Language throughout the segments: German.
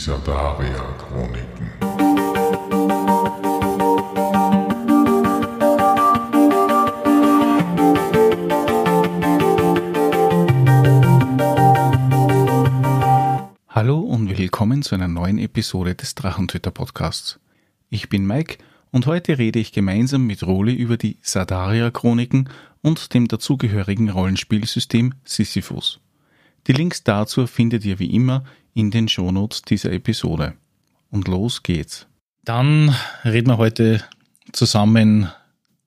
Sadaria-Chroniken. Hallo und willkommen zu einer neuen Episode des Drachentöter-Podcasts. Ich bin Mike und heute rede ich gemeinsam mit Roli über die Sadaria-Chroniken und dem dazugehörigen Rollenspielsystem Sisyphus. Die Links dazu findet ihr wie immer in den Shownotes dieser Episode. Und los geht's. Dann reden wir heute zusammen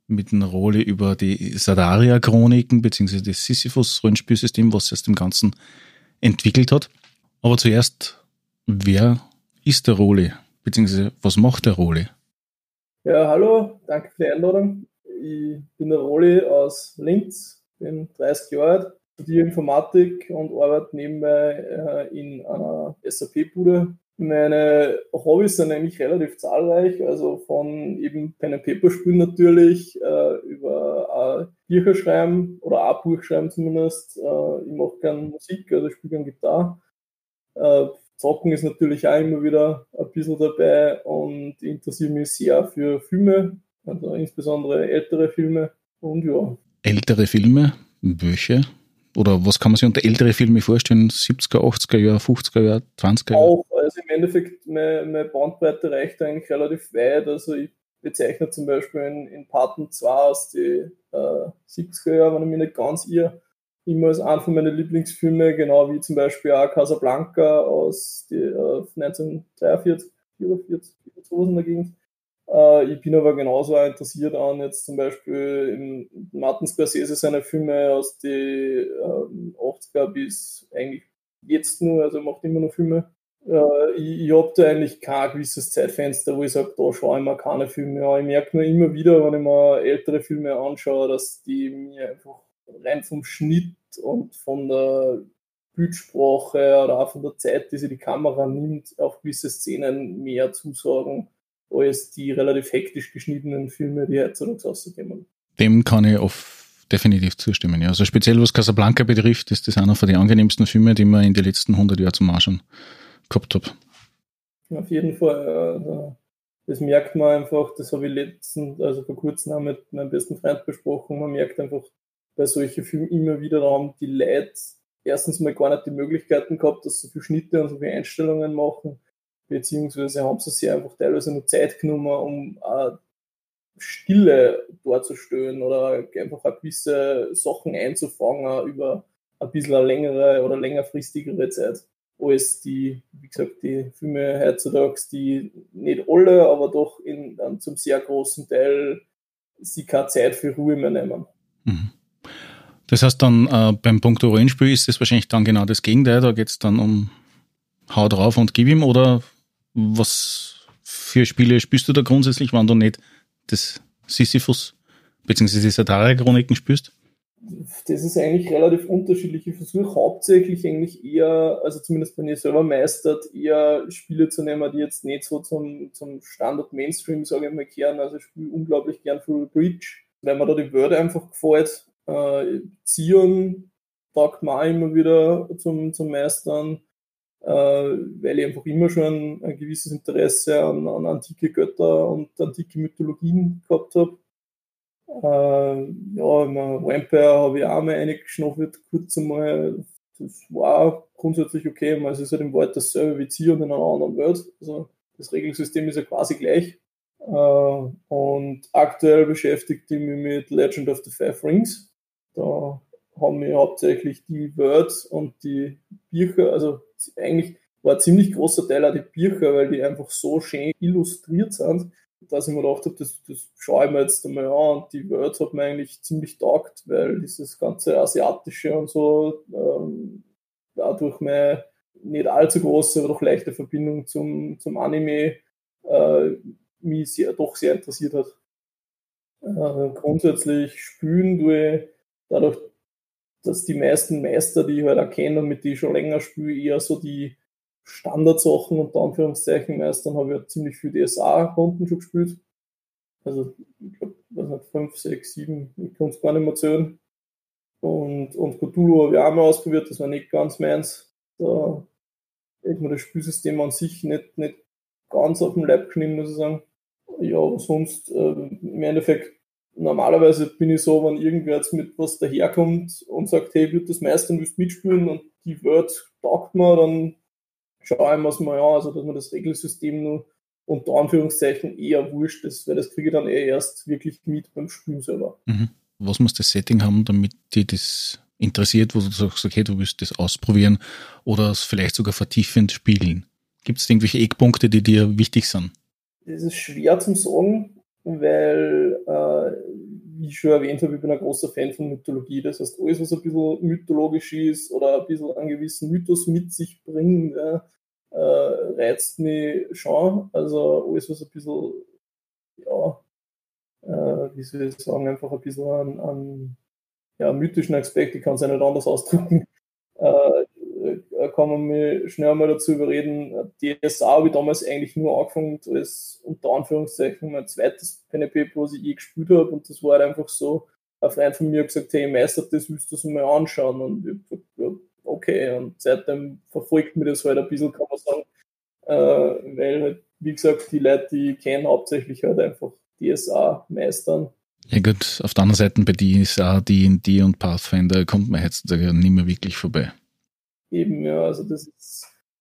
mit dem Roli über die Sadaria-Chroniken bzw. das Sisyphus-Rollenspielsystem, was es aus dem Ganzen entwickelt hat. Aber zuerst, wer ist der Roli bzw. was macht der Roli? Ja, hallo, danke für die Einladung. Ich bin der Roli aus Linz, bin 30 Jahre alt. Studiere Informatik und arbeite nebenbei in einer SAP-Bude. Meine Hobbys sind eigentlich relativ zahlreich, also von eben Pen and Paper spielen natürlich, über Bücher schreiben oder ein Buch schreiben zumindest. Ich mache gerne Musik, also ich spiele gerne Gitarre. Zocken ist natürlich auch immer wieder ein bisschen dabei und interessiere mich sehr für Filme, also insbesondere ältere Filme und ja. Ältere Filme? Bücher? Oder was kann man sich unter ältere Filme vorstellen? 70er, 80er Jahre, 50er Jahre, 20er Jahre? Auch, also im Endeffekt, meine Bandbreite reicht eigentlich relativ weit. Also ich bezeichne zum Beispiel in Patton 2 aus den 70er Jahren, wenn ich mich nicht ganz irre, immer als einen von meinen Lieblingsfilmen, genau wie zum Beispiel auch Casablanca aus den 1943, 44, 2000er Gegend. Ich bin aber genauso auch interessiert an jetzt zum Beispiel Martin Scorsese seine Filme aus den 80er bis eigentlich jetzt nur, also er macht immer noch Filme. Ich habe da eigentlich kein gewisses Zeitfenster, wo ich sage, da schaue ich mir keine Filme an. Ich merke nur immer wieder, wenn ich mir ältere Filme anschaue, dass die mir einfach rein vom Schnitt und von der Bildsprache oder auch von der Zeit, die sie die Kamera nimmt, auf gewisse Szenen mehr zusagen als die relativ hektisch geschnittenen Filme, die heutzutage rauskommen. Dem kann ich definitiv zustimmen. Ja. Also speziell was Casablanca betrifft, ist das einer von den angenehmsten Filmen, die man in den letzten 100 Jahren zum Anschauen gehabt hat. Auf jeden Fall. Also das merkt man einfach, das habe ich vor kurzem auch mit meinem besten Freund besprochen, man merkt einfach bei solchen Filmen immer wieder, da haben die Leute erstens mal gar nicht die Möglichkeiten gehabt, dass sie so viele Schnitte und so viele Einstellungen machen, beziehungsweise haben sie sich einfach teilweise nur Zeit genommen, um Stille darzustellen oder einfach gewisse Sachen einzufangen über ein bisschen eine längere oder längerfristigere Zeit, als die, wie gesagt, die Filme heutzutage, die nicht alle, aber doch zum sehr großen Teil sie keine Zeit für Ruhe mehr nehmen. Mhm. Das heißt dann, beim Punkt Rollenspiel ist es wahrscheinlich dann genau das Gegenteil, da geht es dann um hau drauf und gib ihm, oder was für Spiele spielst du da grundsätzlich, wenn du nicht das Sisyphus bzw. die Sadaria-Chroniken spielst? Das ist eigentlich relativ unterschiedlich. Ich versuche hauptsächlich eigentlich eher, also zumindest bei mir selber meistert, eher Spiele zu nehmen, die jetzt nicht so zum Standard-Mainstream, sage ich mal, kehren. Also ich spiele unglaublich gern für Bridge, weil mir da die Wörter einfach gefällt. Zion taugt mir auch immer wieder zum Meistern, weil ich einfach immer schon ein gewisses Interesse an antike Götter und antike Mythologien gehabt habe. Vampire habe ich auch mal eingeschnuffelt, kurz einmal. Das war grundsätzlich okay, weil es ist halt im Wald dasselbe wie Zion in einer anderen Welt. Also das Regelsystem ist ja quasi gleich. Und aktuell beschäftigt ich mich mit Legend of the Five Rings. Da haben wir hauptsächlich die Words und die Bücher, also eigentlich war ein ziemlich großer Teil auch die Bücher, weil die einfach so schön illustriert sind, dass ich mir gedacht habe, das schaue ich mir jetzt einmal an, und die Words hat mir eigentlich ziemlich taugt, weil dieses ganze Asiatische und so dadurch meine nicht allzu große, aber doch leichte Verbindung zum Anime mich doch sehr interessiert hat. Grundsätzlich spielen tue ich dadurch, dass die meisten Meister, die ich halt auch kenne und mit denen ich schon länger spiele, eher so die Standardsachen unter Anführungszeichen meistern, habe ich halt ziemlich viel DSA-Runden schon gespielt. Also, ich glaube, 5, 6, 7, ich kann es gar nicht mehr zählen. Und Cthulhu habe ich auch mal ausprobiert, das war nicht ganz meins. Da ich mir das Spielsystem an sich nicht ganz auf den Leib genommen, muss ich sagen. Ja, sonst im Endeffekt, normalerweise bin ich so, wenn irgendwer jetzt mit was daherkommt und sagt, hey, wird das meistern, willst du mitspielen und die Word taugt mir, dann schaue ich mir das mal an, also dass man das Regelsystem nur unter Anführungszeichen eher wurscht ist, weil das kriege ich dann erst wirklich mit beim Spielen selber. Mhm. Was muss das Setting haben, damit dir das interessiert, wo du sagst, okay, du willst das ausprobieren oder vielleicht sogar vertiefend spielen? Gibt es irgendwelche Eckpunkte, die dir wichtig sind? Das ist schwer zum Sagen, weil, wie ich schon erwähnt habe, ich bin ein großer Fan von Mythologie. Das heißt, alles, was ein bisschen mythologisch ist oder ein bisschen einen gewissen Mythos mit sich bringt, reizt mich schon. Also alles, was ein bisschen, ja, wie soll ich sagen, einfach ein bisschen an ja, mythischen Aspekt, ich kann es ja nicht anders ausdrücken, kann man mich schnell mal dazu überreden. DSA habe ich damals eigentlich nur angefangen als unter Anführungszeichen mein zweites Pen and Paper, was ich je gespielt habe, und das war halt einfach so, ein Freund von mir hat gesagt, hey, Meister, das willst du das mal anschauen, und ich habe gesagt, okay, und seitdem verfolgt mich das halt ein bisschen, kann man sagen, weil halt, wie gesagt, die Leute, die ich kenne, hauptsächlich halt einfach DSA meistern. Ja gut, auf der anderen Seite bei DSA, D&D und Pathfinder kommt man heutzutage nicht mehr wirklich vorbei. Eben, ja, also das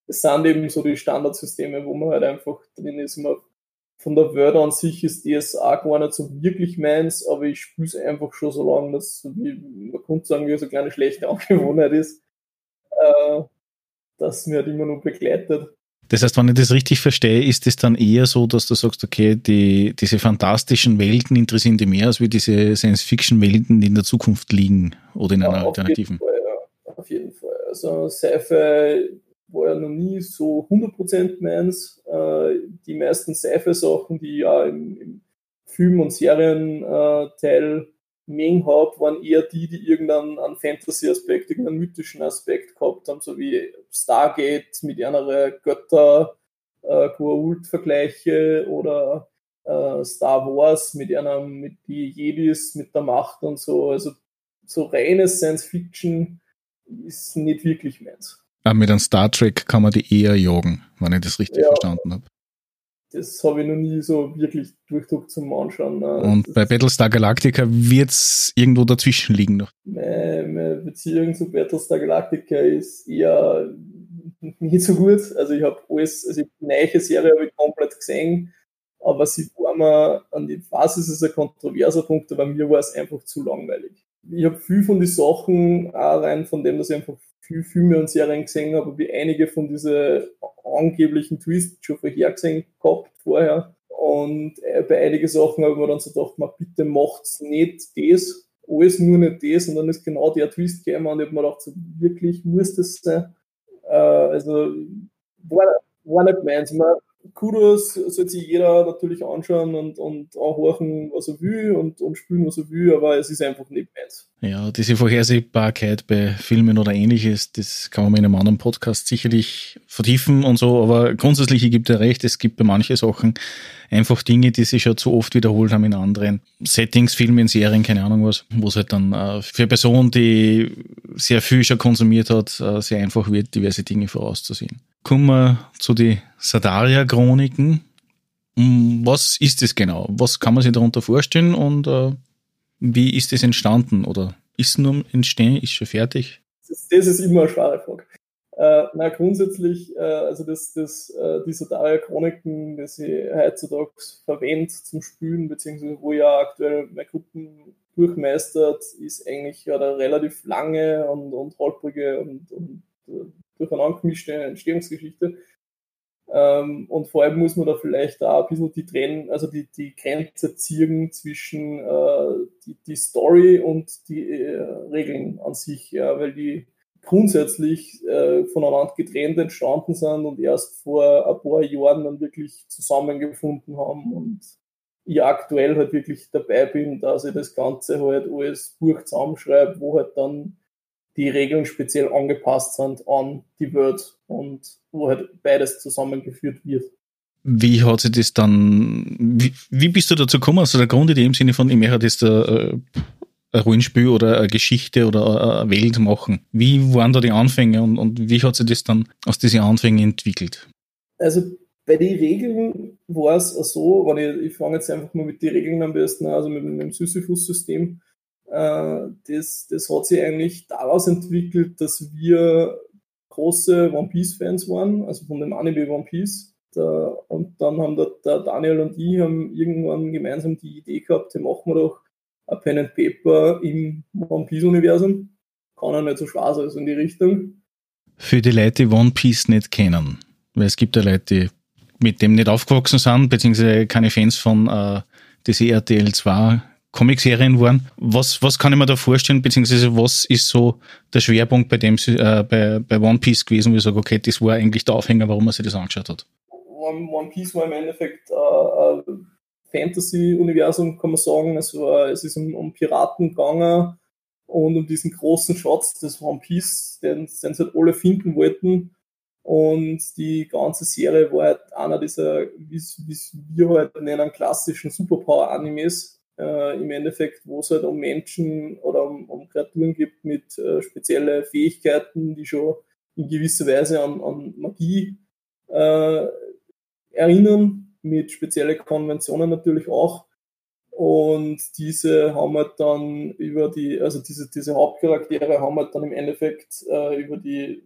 sind eben so die Standardsysteme, wo man halt einfach drin ist. Man, von der Welt an sich ist DSA gar nicht so wirklich meins, aber ich spiele es einfach schon so lange, dass, man könnte sagen, wie so eine kleine schlechte Angewohnheit ist, dass mir halt immer nur begleitet. Das heißt, wenn ich das richtig verstehe, ist es dann eher so, dass du sagst, okay, diese fantastischen Welten interessieren dich mehr als wie diese Science-Fiction-Welten, die in der Zukunft liegen oder in ja, einer alternativen. Auf jeden Fall. Also Sci-Fi war ja noch nie so 100% meins. Die meisten Sci-Fi-Sachen, die ja im Film- und Serienteil Main habe, waren eher die irgendeinen Fantasy-Aspekt, irgendeinen mythischen Aspekt gehabt haben, so wie Stargate mit einer Götter-Goa'uld-Vergleiche oder Star Wars mit die Jedis, mit der Macht und so. Also so reines Science-Fiction ist nicht wirklich meins. Aber mit einem Star Trek kann man die eher jagen, wenn ich das richtig verstanden habe. Das habe ich noch nie so wirklich durchdruckt zum Anschauen. Nein, und bei Battlestar Galactica wird es irgendwo dazwischen liegen noch? Meine Beziehung zu Battlestar Galactica ist eher nicht so gut. Also ich habe alles, also die neue Serie habe ich komplett gesehen, aber sie war mir, an die Basis ist ein kontroverser Punkt, aber mir war es einfach zu langweilig. Ich habe viel von den Sachen, auch rein von dem, dass ich einfach viel Filme und Serien gesehen habe, wie einige von diesen angeblichen Twists schon vorhergesehen gehabt vorher. Und bei einigen Sachen habe ich mir dann so gedacht, man, bitte macht's nicht das, alles nur nicht das. Und dann ist genau der Twist gekommen und ich habe mir gedacht, so, wirklich muss das sein. Also war nicht meins. Kudos soll sich jeder natürlich anschauen und anhorchen, was er will und spielen, was er will, aber es ist einfach nicht meins. Ja, diese Vorhersehbarkeit bei Filmen oder Ähnliches, das kann man in einem anderen Podcast sicherlich vertiefen und so, aber grundsätzlich gibt er recht, es gibt bei manchen Sachen einfach Dinge, die sich schon zu oft wiederholt haben in anderen Settings, Filmen, Serien, keine Ahnung was, wo es halt dann für eine Person, die sehr viel schon konsumiert hat, sehr einfach wird, diverse Dinge vorauszusehen. Kommen wir zu den Sadaria-Chroniken. Was ist das genau? Was kann man sich darunter vorstellen und wie ist das entstanden? Oder ist es nur entstehen? Ist schon fertig? Das ist immer eine schwere Frage. Die Sadaria-Chroniken, die ich heutzutage verwende zum Spielen, beziehungsweise wo ja aktuell meine Gruppen durchmeistert, ist eigentlich ja eine relativ lange und holprige und durcheinander gemischte Entstehungsgeschichte. Und vor allem muss man da vielleicht auch ein bisschen die Grenze ziehen zwischen die Story und die Regeln an sich, ja, weil die grundsätzlich voneinander getrennt entstanden sind und erst vor ein paar Jahren dann wirklich zusammengefunden haben und ich aktuell halt wirklich dabei bin, dass ich das Ganze halt alles Buch zusammenschreibe, wo halt dann die Regeln speziell angepasst sind an die Welt und wo halt beides zusammengeführt wird. Wie hat sich das dann, wie bist du dazu gekommen? Also der Grund in dem Sinne von, ich möchte jetzt ein Rollenspiel oder eine Geschichte oder eine Welt machen. Wie waren da die Anfänge und wie hat sich das dann aus diesen Anfängen entwickelt? Also bei den Regeln war es so, ich fange jetzt einfach mal mit den Regeln am besten an, also mit dem Sisyphus-System. Das hat sich eigentlich daraus entwickelt, dass wir große One Piece-Fans waren, also von dem Anime One Piece. Und dann haben der Daniel und ich haben irgendwann gemeinsam die Idee gehabt, hey, machen wir doch ein Pen and Paper im One Piece-Universum. Kann ja nicht so schwer sein, also in die Richtung. Für die Leute, die One Piece nicht kennen, weil es gibt ja Leute, die mit dem nicht aufgewachsen sind, beziehungsweise keine Fans von diese RTL 2 Comicserien waren. Was kann ich mir da vorstellen, beziehungsweise was ist so der Schwerpunkt bei dem bei One Piece gewesen, wo ich sage, okay, das war eigentlich der Aufhänger, warum man sich das angeschaut hat? One Piece war im Endeffekt ein Fantasy-Universum, kann man sagen. Es ist um Piraten gegangen und um diesen großen Schatz des One Piece, den sie halt alle finden wollten. Und die ganze Serie war halt einer dieser, wie wir halt nennen, klassischen Superpower-Animes. Im Endeffekt, wo es halt um Menschen oder um Kreaturen gibt mit speziellen Fähigkeiten, die schon in gewisser Weise an Magie erinnern, mit speziellen Konventionen natürlich auch. Und diese haben halt dann diese Hauptcharaktere haben halt dann im Endeffekt über die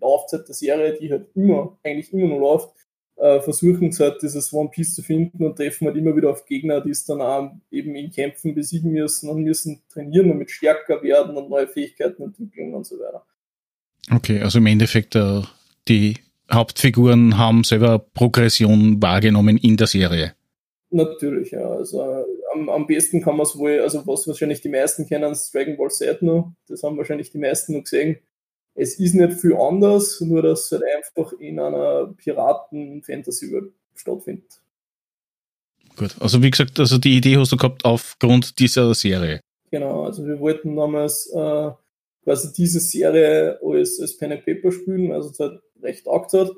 Laufzeit der Serie, die halt eigentlich immer noch läuft, versuchen sie halt dieses One Piece zu finden und treffen halt immer wieder auf Gegner, die es dann auch eben in Kämpfen besiegen müssen und müssen trainieren, damit stärker werden und neue Fähigkeiten entwickeln und so weiter. Okay, also im Endeffekt die Hauptfiguren haben selber Progression wahrgenommen in der Serie. Natürlich, ja. Also am besten kann man es wohl, also was wahrscheinlich die meisten kennen, ist Dragon Ball Z noch. Das haben wahrscheinlich die meisten noch gesehen. Es ist nicht viel anders, nur dass es halt einfach in einer Piraten-Fantasy-Welt stattfindet. Gut, also wie gesagt, also die Idee hast du gehabt aufgrund dieser Serie. Genau, also wir wollten damals quasi diese Serie als Pen and Paper spielen, also es hat recht taugt hat.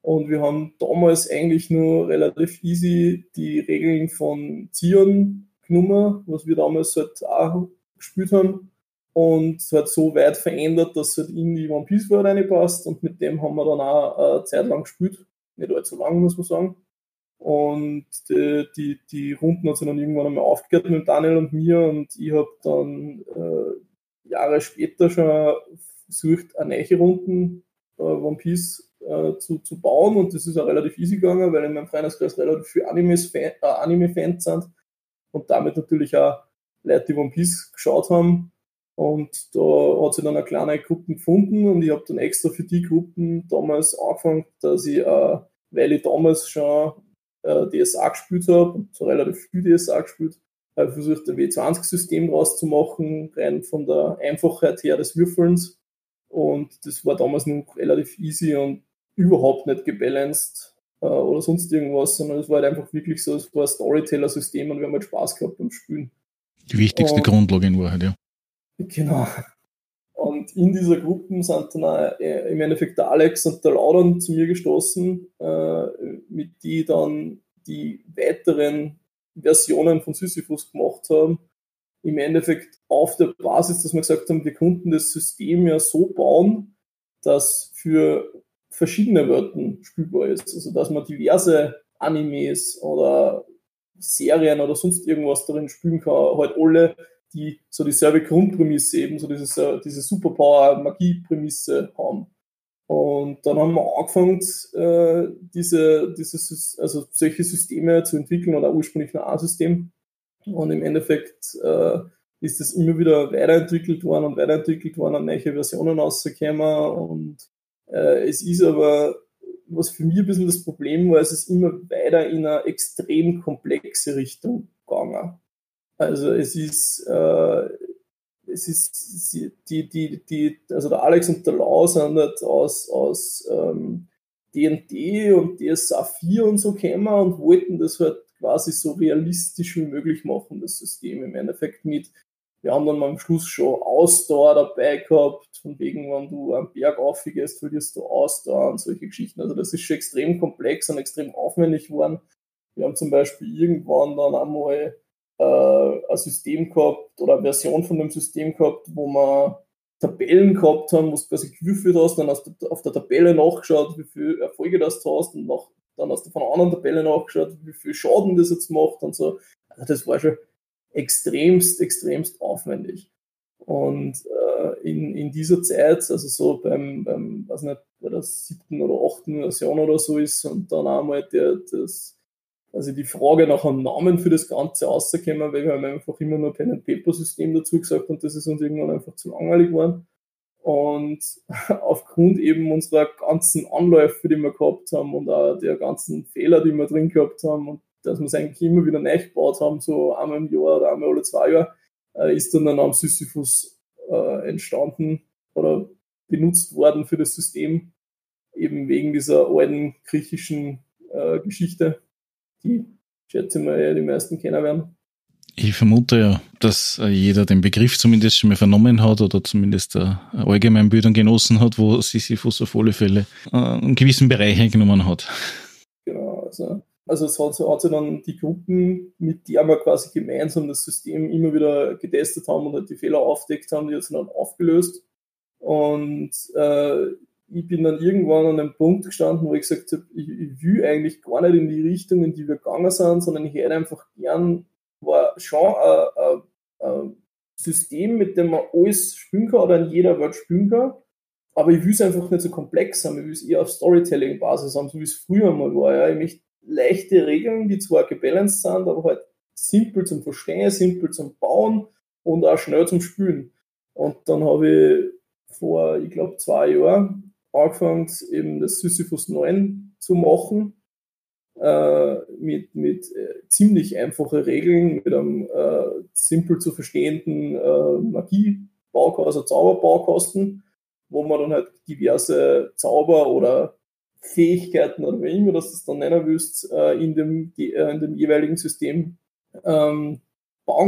Und wir haben damals eigentlich nur relativ easy die Regeln von Zion genommen, was wir damals halt auch gespielt haben. Und es hat so weit verändert, dass es halt in die One Piece World reinpasst. Und mit dem haben wir dann auch eine Zeit lang gespielt. Nicht allzu lang, muss man sagen. Und die Runden hat sich dann irgendwann einmal aufgehört mit Daniel und mir. Und ich habe dann Jahre später schon versucht, eine neue Runden One Piece zu bauen. Und das ist auch relativ easy gegangen, weil in meinem Freundeskreis relativ viele Anime-Fans sind. Und damit natürlich auch Leute, die One Piece geschaut haben. Und da hat sich dann eine kleine Gruppe gefunden und ich habe dann extra für die Gruppen damals angefangen, dass ich, weil ich damals schon DSA gespielt habe, und so relativ viel DSA gespielt, habe versucht, ein W20-System rauszumachen, rein von der Einfachheit her des Würfelns. Und das war damals noch relativ easy und überhaupt nicht gebalanced oder sonst irgendwas, sondern es war halt einfach wirklich so, es war ein Storyteller-System und wir haben halt Spaß gehabt beim Spielen. Die wichtigste Grundlage in Wahrheit, ja. Genau. Und in dieser Gruppe sind dann auch im Endeffekt der Alex und der Laudan zu mir gestoßen, mit die dann die weiteren Versionen von Sisyphus gemacht haben. Im Endeffekt auf der Basis, dass wir gesagt haben, wir konnten das System ja so bauen, dass für verschiedene Welten spielbar ist. Also dass man diverse Animes oder Serien oder sonst irgendwas darin spielen kann, halt alle die so dieselbe Grundprämisse eben, so diese Superpower-Magie-Prämisse haben. Und dann haben wir angefangen, also solche Systeme zu entwickeln oder ursprünglich ein A-System. Und im Endeffekt ist das immer wieder weiterentwickelt worden und neue Versionen rausgekommen. Und es ist aber, was für mich ein bisschen das Problem war, es ist immer weiter in eine extrem komplexe Richtung gegangen. Also also der Alex und der Lau sind halt aus D&D und DSA 4 und so gekommen und wollten das halt quasi so realistisch wie möglich machen, das System im Endeffekt mit. Wir haben dann am Schluss schon Ausdauer dabei gehabt, von wegen, wenn du einen Berg aufgehst, verlierst du Ausdauer und solche Geschichten. Also das ist schon extrem komplex und extrem aufwendig geworden. Wir haben zum Beispiel irgendwann dann einmal ein System gehabt oder eine Version von dem System gehabt, wo man Tabellen gehabt haben, wo du quasi gewürfelt hast, dann hast du auf der Tabelle nachgeschaut, wie viel Erfolge das du hast, und dann hast du von einer anderen Tabelle nachgeschaut, wie viel Schaden das jetzt macht und so. Also das war schon extremst aufwendig. Und in dieser Zeit, also so beim weiß nicht, bei der 7. oder 8. Version oder so ist, und dann einmal die Frage nach einem Namen für das Ganze rausgekommen, weil wir haben einfach immer nur Pen and Paper System dazu gesagt und das ist uns irgendwann einfach zu langweilig geworden. Und aufgrund eben unserer ganzen Anläufe, die wir gehabt haben und auch der ganzen Fehler, die wir drin gehabt haben und dass wir es eigentlich immer wieder neu gebaut haben, so einmal im Jahr oder einmal alle 2 Jahre, ist dann der Name Sisyphus entstanden oder benutzt worden für das System, eben wegen dieser alten griechischen Geschichte, die, schätze ich mal, die meisten kennen werden. Ich vermute ja, dass jeder den Begriff zumindest schon mal vernommen hat oder zumindest eine Allgemeinbildung genossen hat, wo Sisyphus auf alle Fälle einen gewissen Bereich eingenommen hat. Genau, also es hat sich dann die Gruppen, mit der wir quasi gemeinsam das System immer wieder getestet haben und halt die Fehler aufdeckt haben, die hat sich dann aufgelöst. Und ich bin dann irgendwann an einem Punkt gestanden, wo ich gesagt habe, ich will eigentlich gar nicht in die Richtung, in die wir gegangen sind, sondern ich hätte einfach gern, war schon ein System, mit dem man alles spielen kann oder in jeder Welt spielen kann, aber ich will es einfach nicht so komplex haben, ich will es eher auf Storytelling-Basis haben, so wie es früher mal war. Ja. Ich möchte leichte Regeln, die zwar gebalanced sind, aber halt simpel zum Verstehen, simpel zum Bauen und auch schnell zum Spielen. Und dann habe ich vor, ich glaube, 2 Jahren angefangen, eben das Sisyphus 9 zu machen, mit ziemlich einfachen Regeln, mit einem simpel zu verstehenden Magie-Baukasten, also Zauberbaukasten, wo man dann halt diverse Zauber oder Fähigkeiten oder wie immer, dass du es dann nennen willst, in dem jeweiligen System bauen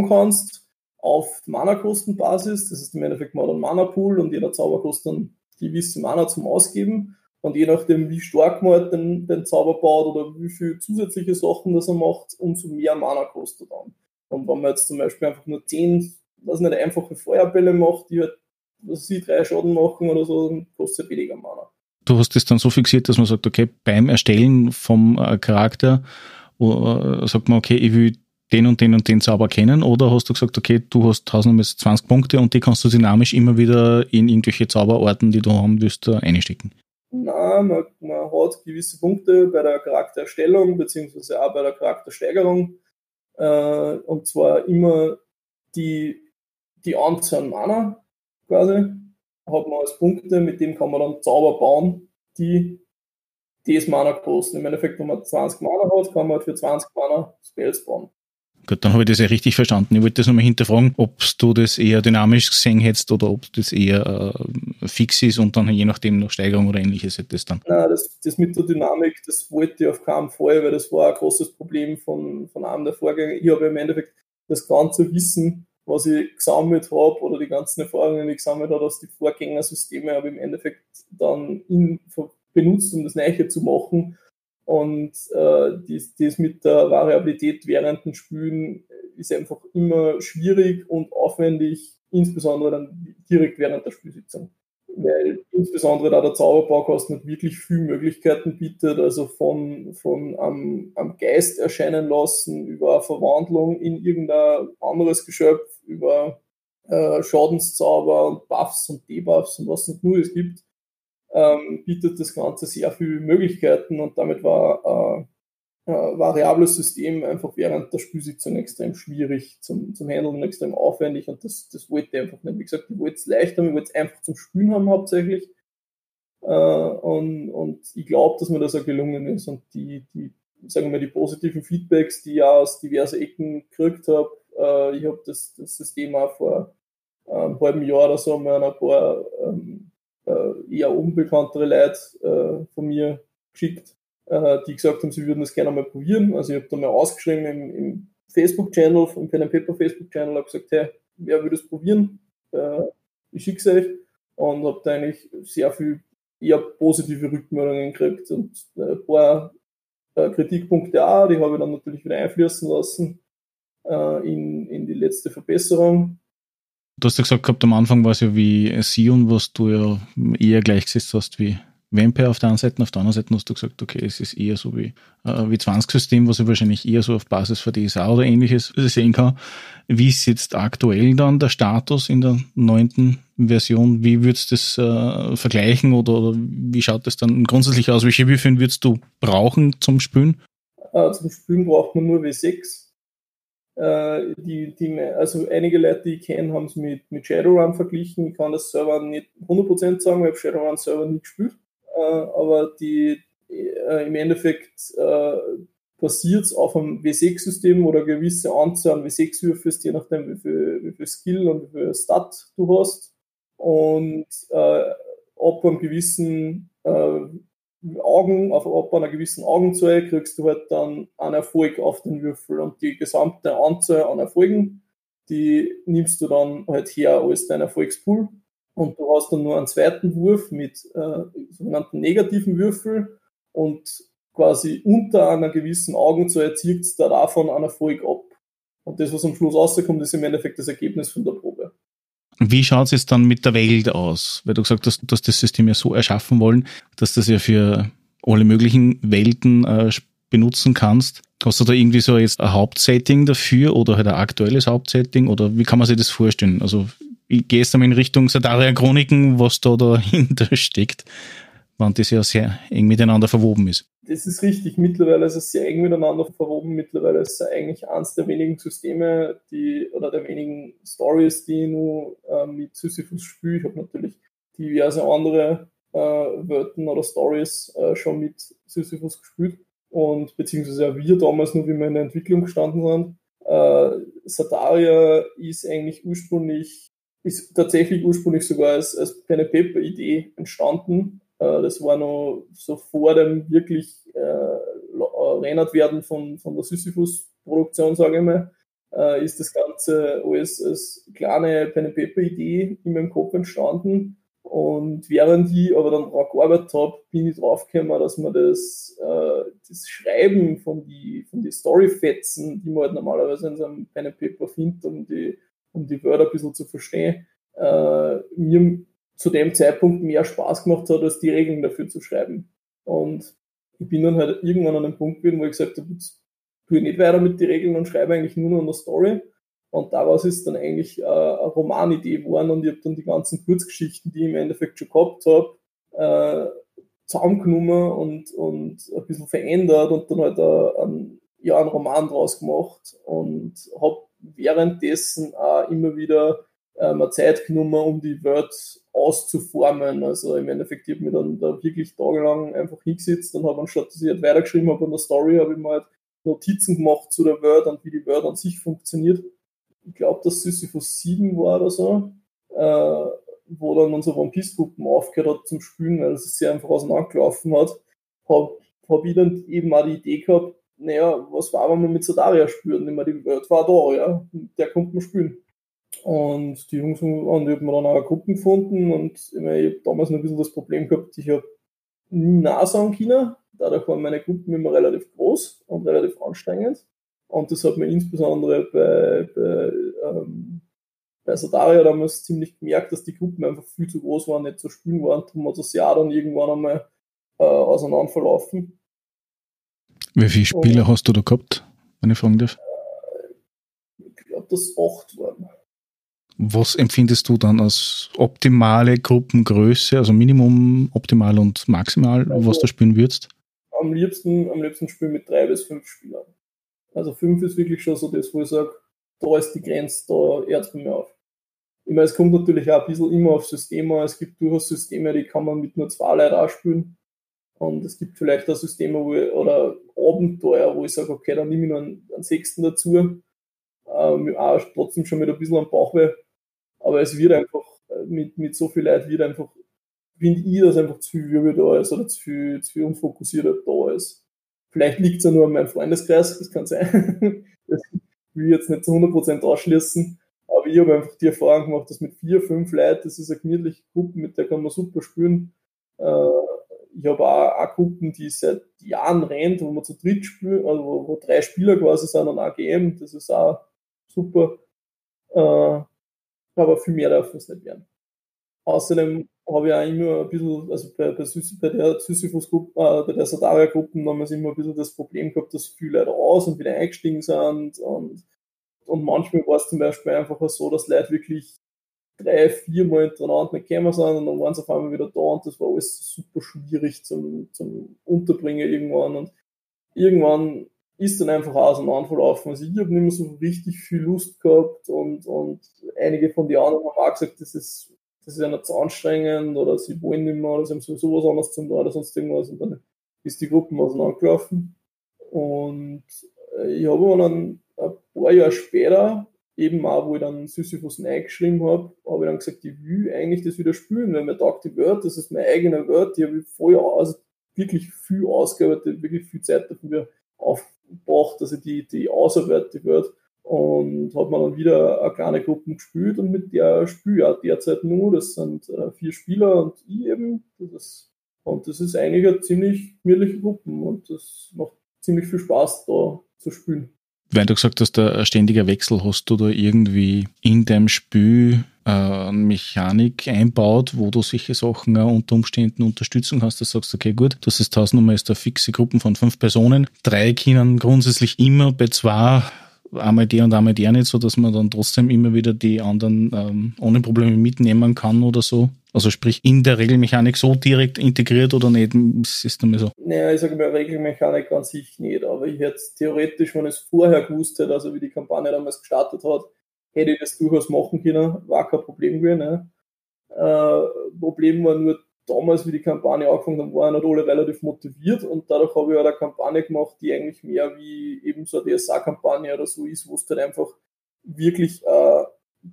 kannst, auf Mana-Kosten-Basis. Das ist im Endeffekt mal ein Mana-Pool und jeder Zauber kostet dann gewisse Mana zum Ausgeben. Und je nachdem, wie stark man halt den Zauber baut oder wie viel zusätzliche Sachen das er macht, umso mehr Mana kostet dann. Und wenn man jetzt zum Beispiel einfach nur 10, was nicht, einfache Feuerbälle macht, die halt, was weiß ich, 3 Schaden machen oder so, dann kostet es weniger Mana. Du hast das dann so fixiert, dass man sagt, okay, beim Erstellen vom Charakter sagt man, okay, ich will den und den und den Zauber kennen, oder hast du gesagt, okay, du hast 20 Punkte und die kannst du dynamisch immer wieder in irgendwelche Zauberorten, die du haben willst, einstecken? Nein, man hat gewisse Punkte bei der Charakterstellung bzw. auch bei der Charaktersteigerung, und zwar immer die Anzahl Mana quasi hat man als Punkte, mit dem kann man dann Zauber bauen, die das Mana kosten. Im Endeffekt, wenn man 20 Mana hat, kann man halt für 20 Mana Spells bauen. Gut, dann habe ich das ja richtig verstanden. Ich wollte das nochmal hinterfragen, ob du das eher dynamisch gesehen hättest oder ob das eher fix ist und dann je nachdem noch Steigerung oder ähnliches hättest dann. Nein, das mit der Dynamik, das wollte ich auf keinen Fall, weil das war ein großes Problem von einem der Vorgänger. Ich habe im Endeffekt das ganze Wissen, was ich gesammelt habe, oder die ganzen Erfahrungen, die ich gesammelt habe, aus den Vorgängersystemen, habe ich im Endeffekt dann benutzt, um das Neue zu machen. Und das mit der Variabilität während dem Spielen ist einfach immer schwierig und aufwendig, insbesondere dann direkt während der Spielsitzung. Weil insbesondere da der Zauberbaukasten nicht wirklich viele Möglichkeiten bietet, also von am Geist erscheinen lassen, über eine Verwandlung in irgendein anderes Geschöpf, über Schadenszauber und Buffs und Debuffs und was nicht nur es gibt, bietet das Ganze sehr viele Möglichkeiten, und damit war ein variables System einfach während der Spielsitzung extrem schwierig zum Handeln und extrem aufwendig, und das wollte ich einfach nicht. Wie gesagt, ich wollte es leicht haben, ich wollte es einfach zum Spielen haben hauptsächlich, und ich glaube, dass mir das auch gelungen ist, und die sagen wir mal, die positiven Feedbacks, die ich auch aus diversen Ecken gekriegt habe, ich habe das System auch vor einem halben Jahr oder so mal ein paar eher unbekanntere Leute von mir geschickt, die gesagt haben, sie würden das gerne mal probieren. Also ich habe da mal ausgeschrieben im Facebook-Channel, im Pen and Paper Facebook-Channel, habe gesagt, hey, wer will das probieren? Ich schicke es euch. Und habe da eigentlich sehr viel eher positive Rückmeldungen gekriegt und ein paar Kritikpunkte auch, die habe ich dann natürlich wieder einfließen lassen. in die letzte Verbesserung. Du hast ja gesagt gehabt, am Anfang war es ja wie Zion, was du ja eher gleichgesetzt hast wie Vampire auf der einen Seite, auf der anderen Seite hast du gesagt, okay, es ist eher so wie 20-System, was ich wahrscheinlich eher so auf Basis von DSA oder ähnliches sehen kann. Wie ist jetzt aktuell dann der Status in der 9. Version? Wie würdest du das vergleichen oder wie schaut das dann grundsätzlich aus? Welche Würfeln würdest du brauchen zum Spülen? Zum Spülen braucht man nur W6. Also einige Leute, die ich kenne, haben es mit Shadowrun verglichen. Ich kann das Server nicht 100% sagen, weil ich Shadowrun selber nicht gespielt. Aber im Endeffekt passiert es auf einem W6-System, wo eine gewisse Anzahl an W6-Würfe ist, je nachdem, wie viel Skill und wie viel Stat du hast. Und ab einem gewissen Augenzahl kriegst du halt dann einen Erfolg auf den Würfel. Und die gesamte Anzahl an Erfolgen, die nimmst du dann halt her als dein Erfolgspool. Und du hast dann nur einen zweiten Wurf mit sogenannten negativen Würfel und quasi unter einer gewissen Augenzahl zieht es da davon einen Erfolg ab. Und das, was am Schluss rauskommt, ist im Endeffekt das Ergebnis von der Probe. Wie schaut es jetzt dann mit der Welt aus? Weil du gesagt hast, dass das System ja so erschaffen wollen, dass das ja für alle möglichen Welten benutzen kannst. Hast du da irgendwie so jetzt ein Hauptsetting dafür oder halt ein aktuelles Hauptsetting? Oder wie kann man sich das vorstellen? Also ich gehe jetzt in Richtung Sadaria-Chroniken, was da dahinter steckt, weil das ja sehr eng miteinander verwoben ist. Das ist richtig. Mittlerweile ist es sehr eng miteinander verwoben. Mittlerweile ist es eigentlich eines der wenigen Systeme, der wenigen Stories, die ich nur mit Sisyphus spiele. Ich habe natürlich diverse andere Welten oder Stories schon mit Sisyphus gespielt. Und beziehungsweise auch wir damals nur, wie wir in der Entwicklung gestanden sind. Sadaria ist tatsächlich ursprünglich sogar als Pen and Paper Idee entstanden. Das war noch so vor dem wirklich erinnert werden von der Sisyphus-Produktion, sage ich mal, ist das Ganze alles als kleine Pen and Paper Idee in meinem Kopf entstanden. Und während ich aber dann auch gearbeitet habe, bin ich draufgekommen, dass man das Schreiben von die Storyfetzen, die man halt normalerweise in so einem Pen and Paper findet, um die Wörter ein bisschen zu verstehen, mir zu dem Zeitpunkt mehr Spaß gemacht hat, als die Regeln dafür zu schreiben. Und ich bin dann halt irgendwann an einem Punkt gewesen, wo ich gesagt habe, jetzt tue ich nicht weiter mit den Regeln und schreibe eigentlich nur noch eine Story. Und daraus ist dann eigentlich eine Romanidee geworden und ich habe dann die ganzen Kurzgeschichten, die ich im Endeffekt schon gehabt habe, zusammengenommen und ein bisschen verändert und dann halt einen Roman draus gemacht und habe währenddessen auch immer wieder mal Zeit genommen, um die Welt auszuformen. Also im Endeffekt, ich habe mich dann da wirklich tagelang einfach hingesetzt und habe, anstatt dass ich halt weitergeschrieben habe an der Story, habe ich mir halt Notizen gemacht zu der Welt und wie die Welt an sich funktioniert. Ich glaube, dass Sisyphus 7 war oder so, wo dann unsere One Piece-Gruppen aufgehört hat zum Spielen, weil es sehr einfach auseinandergelaufen hat, habe ich dann eben auch die Idee gehabt, naja, was war, wenn man mit Sadaria spürt? Nicht mehr die Welt war da, ja, der konnte man spielen. Und die Jungs haben dann auch eine Gruppe gefunden und ich habe damals noch ein bisschen das Problem gehabt, ich habe nie nachsagen können. Dadurch waren meine Gruppen immer relativ groß und relativ anstrengend. Und das hat mir insbesondere bei Sadaria damals ziemlich gemerkt, dass die Gruppen einfach viel zu groß waren, nicht zu spielen waren. Darum hat das Jahr dann irgendwann einmal auseinander verlaufen. Wie viele Spieler hast du da gehabt, wenn ich fragen darf? Ich glaube, dass 8 waren. Was empfindest du dann als optimale Gruppengröße, also Minimum, optimal und maximal, also, was du spielen würdest? Am liebsten spielen mit 3 bis 5 Spielern. Also 5 ist wirklich schon so das, wo ich sage, da ist die Grenze, da hört es bei mir auf. Ich meine, es kommt natürlich auch ein bisschen immer aufs System an. Es gibt durchaus Systeme, die kann man mit nur 2 Leuten auch spielen. Und es gibt vielleicht auch Systeme oder Abenteuer, wo ich sage, okay, dann nehme ich noch einen 6. dazu. Auch trotzdem schon mit ein bisschen am Bauchweh. Aber es wird einfach, mit so viel Leuten wird einfach, finde ich, dass einfach zu viel Wirbel da ist oder zu viel unfokussierter da ist. Vielleicht liegt es ja nur an meinem Freundeskreis, das kann sein. Das will ich jetzt nicht zu 100% ausschließen. Aber ich habe einfach die Erfahrung gemacht, dass mit 4, 5 Leuten, das ist eine gemütliche Gruppe, mit der kann man super spielen. Ich habe auch Gruppen, die seit Jahren rennt, wo man zu dritt spielt, also wo 3 Spieler quasi sind an AGM. Das ist auch super, aber viel mehr darf es nicht werden. Außerdem habe ich auch immer ein bisschen, also bei der Sadaria-Gruppe haben wir immer ein bisschen das Problem gehabt, dass viele Leute raus und wieder eingestiegen sind und manchmal war es zum Beispiel einfach so, dass Leute wirklich 3-4 Mal hintereinander nicht gekommen sind und dann waren sie auf einmal wieder da und das war alles super schwierig zum Unterbringen irgendwann und irgendwann ist dann einfach auseinandergelaufen. Also ich habe nicht mehr so richtig viel Lust gehabt und einige von den anderen haben auch gesagt, das ist ja nicht zu anstrengend oder sie wollen nicht mehr oder sie haben sowieso was anderes zum tun oder sonst irgendwas und dann ist die Gruppen auseinandergelaufen und ich habe dann ein paar Jahre später eben auch, wo ich dann Sisyphus eingeschrieben habe, habe ich dann gesagt, ich will eigentlich das wieder spielen, weil mir taugt die Welt, das ist meine eigene Welt, die habe ich vorher wirklich viel ausgearbeitet, wirklich viel Zeit dafür aufgebracht, dass ich die ausarbeite Welt und habe mir dann wieder eine kleine Gruppe gespielt und mit der spiele ich auch derzeit nur, das sind 4 Spieler und ich eben, und das ist eigentlich eine ziemlich gemütliche Gruppe und das macht ziemlich viel Spaß da zu spielen. Weil du gesagt hast, ein ständiger Wechsel, hast du da irgendwie in deinem Spiel eine Mechanik einbaut, wo du solche Sachen auch unter Umständen Unterstützung hast, dass du sagst, okay, gut, das ist 1000 Nummer, ist eine fixe Gruppe von 5 Personen, 3 können grundsätzlich immer, bei 2 einmal der und einmal der nicht, so dass man dann trotzdem immer wieder die anderen ohne Probleme mitnehmen kann oder so. Also sprich, in der Regelmechanik so direkt integriert oder nicht, ist nicht mehr so. Naja, ich sage mal, Regelmechanik an sich nicht, aber ich hätte theoretisch, wenn ich es vorher gewusst hätte, also wie die Kampagne damals gestartet hat, hätte ich das durchaus machen können, war kein Problem gewesen. Ne? Problem war nur damals, wie die Kampagne angefangen hat, waren nicht alle relativ motiviert und dadurch habe ich halt eine Kampagne gemacht, die eigentlich mehr wie eben so eine DSA-Kampagne oder so ist, wo es dann einfach wirklich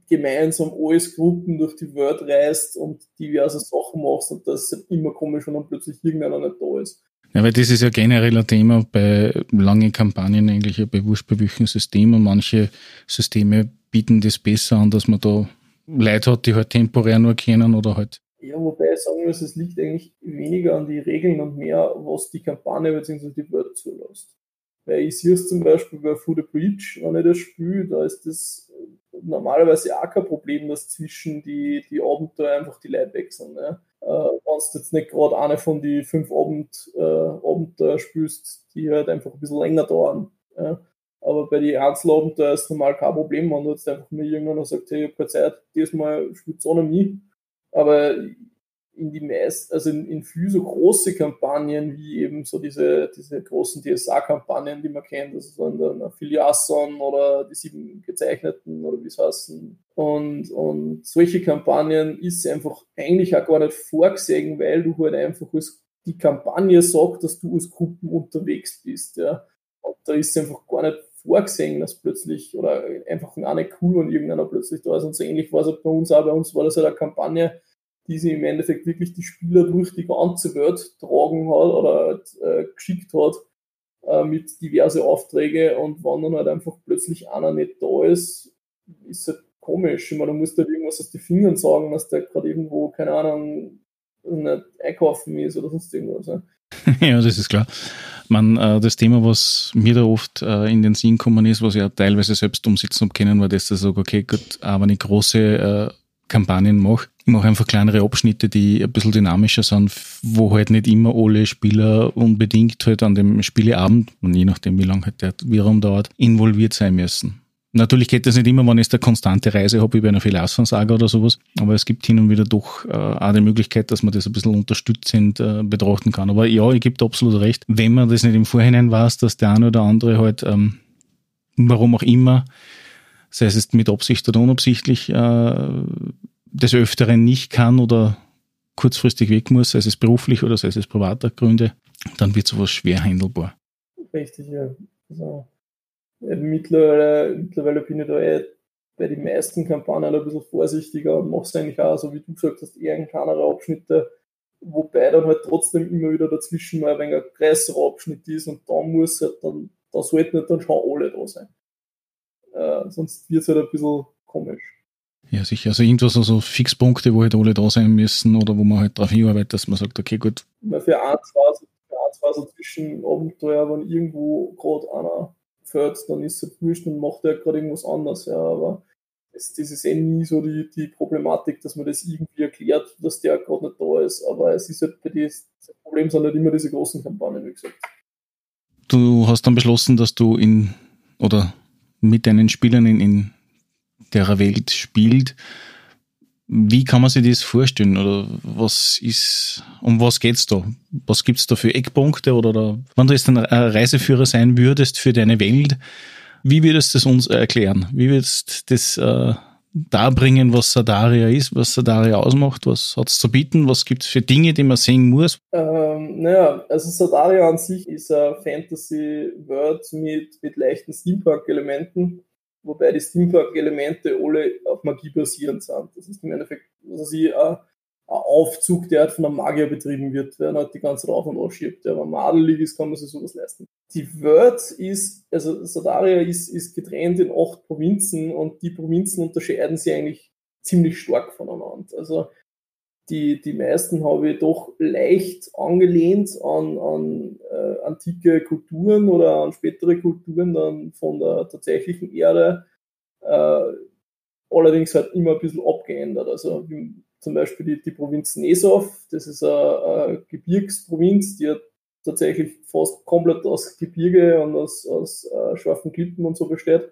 gemeinsam alles Gruppen durch die Welt reist und diverse Sachen machst und das ist halt immer komisch, wenn dann plötzlich irgendeiner nicht da ist. Ja, weil das ist ja generell ein Thema bei langen Kampagnen eigentlich, bei wurschtbewüchlichen Systemen und manche Systeme bieten das besser an, dass man da Leute hat, die halt temporär nur kennen oder halt. Ja, wobei ich sagen muss, es liegt eigentlich weniger an den Regeln und mehr, was die Kampagne bzw. die Welt zulässt. Weil ich sehe es zum Beispiel bei Through the Bridge, wenn ich das spiele, da ist das normalerweise auch kein Problem, dass zwischen die Abenteuer einfach die Leute wechseln. Ne? Wenn du jetzt nicht gerade eine von den 5 Abenteuer spielst, die halt einfach ein bisschen länger dauern. Ja? Aber bei den Einzelabenteuer ist normal kein Problem, wenn du jetzt einfach mal irgendwann sagst, hey, ich habe keine Zeit, diesmal spielt es ohne mich. Aber in die meisten, also in viel so große Kampagnen wie eben so diese großen DSA-Kampagnen, die man kennt, also so in der Filiasson oder die 7 Gezeichneten oder wie es heißen. Und solche Kampagnen ist einfach eigentlich auch gar nicht vorgesehen, weil du halt einfach die Kampagne sagt, dass du als Gruppen unterwegs bist. Ja. Und da ist es einfach gar nicht vorgesehen, dass plötzlich, oder einfach auch nicht cool, wenn irgendeiner plötzlich da ist und so ähnlich war es halt bei uns auch. Bei uns war das halt eine Kampagne, die sich im Endeffekt wirklich die Spieler durch die ganze Welt tragen hat oder geschickt hat mit diverse Aufträge und wenn dann halt einfach plötzlich einer nicht da ist, ist halt komisch. Ich meine, du musst halt irgendwas aus den Fingern sagen, dass der gerade irgendwo, keine Ahnung, nicht einkaufen ist oder sonst irgendwas. Ne? Ja, das ist klar. Das Thema, was mir da oft in den Sinn gekommen ist, was ich auch teilweise selbst umsetzen habe können, war das, dass ich sage, okay, gut, aber eine große Kampagnen mache. Ich mache einfach kleinere Abschnitte, die ein bisschen dynamischer sind, wo halt nicht immer alle Spieler unbedingt halt an dem Spieleabend, und je nachdem wie lange halt der Wirraum dauert, involviert sein müssen. Natürlich geht das nicht immer, wenn ich eine konstante Reise habe, wie bei einer Philasphan-Saga oder sowas, aber es gibt hin und wieder doch auch die Möglichkeit, dass man das ein bisschen unterstützend betrachten kann. Aber ja, ich gebe absolut recht, wenn man das nicht im Vorhinein weiß, dass der eine oder andere halt, warum auch immer, sei es mit Absicht oder unabsichtlich, des Öfteren nicht kann oder kurzfristig weg muss, sei es beruflich oder sei es privater Gründe, dann wird sowas schwer handelbar. Richtig, ja. Also, mittlerweile bin ich da bei den meisten Kampagnen ein bisschen vorsichtiger und mache es eigentlich auch, so wie du gesagt hast, eher in kleinere Abschnitte, wobei dann halt trotzdem immer wieder dazwischen mal ein wenig ein größerer Abschnitt ist und da muss halt dann, da sollten halt dann schon alle da sein. Sonst wird es halt ein bisschen komisch. Ja, sicher. Also irgendwas, also Fixpunkte, wo halt alle da sein müssen oder wo man halt darauf hinarbeitet, dass man sagt, okay, gut. Für 1-2 so zwischen Abenteuer, wenn irgendwo gerade einer gefällt, dann ist er wurscht und macht er gerade irgendwas anderes. Ja, aber das ist eh nie so die Problematik, dass man das irgendwie erklärt, dass der gerade nicht da ist. Aber es ist halt bei den Problemen sind halt immer diese großen Kampagnen, wie gesagt. Du hast dann beschlossen, dass du mit deinen Spielern in der Welt spielst. Wie kann man sich das vorstellen? Oder um was geht's da? Was gibt's da für Eckpunkte? Oder wenn du jetzt ein Reiseführer sein würdest für deine Welt, wie würdest du das uns erklären? Wie würdest du das darbringen, was Sadaria ist, was Sadaria ausmacht? Was hat es zu bieten? Was gibt es für Dinge, die man sehen muss? Also Sadaria an sich ist eine Fantasy-Welt mit leichten Steampunk-Elementen, wobei die Steampunk-Elemente alle auf Magie basierend sind. Das ist im Endeffekt ein Aufzug, der halt von einem Magier betrieben wird, der halt die ganze rauf und abschiebt. Wenn man adelig ist, kann man sich sowas leisten. Die Welt Sadaria ist getrennt in 8 Provinzen und die Provinzen unterscheiden sich eigentlich ziemlich stark voneinander. Also die meisten habe ich doch leicht angelehnt an antike Kulturen oder an spätere Kulturen dann von der tatsächlichen Erde, allerdings halt immer ein bisschen abgeändert. Also zum Beispiel die Provinz Nesov, das ist eine Gebirgsprovinz, die hat tatsächlich fast komplett aus Gebirge und aus scharfen Klippen und so besteht.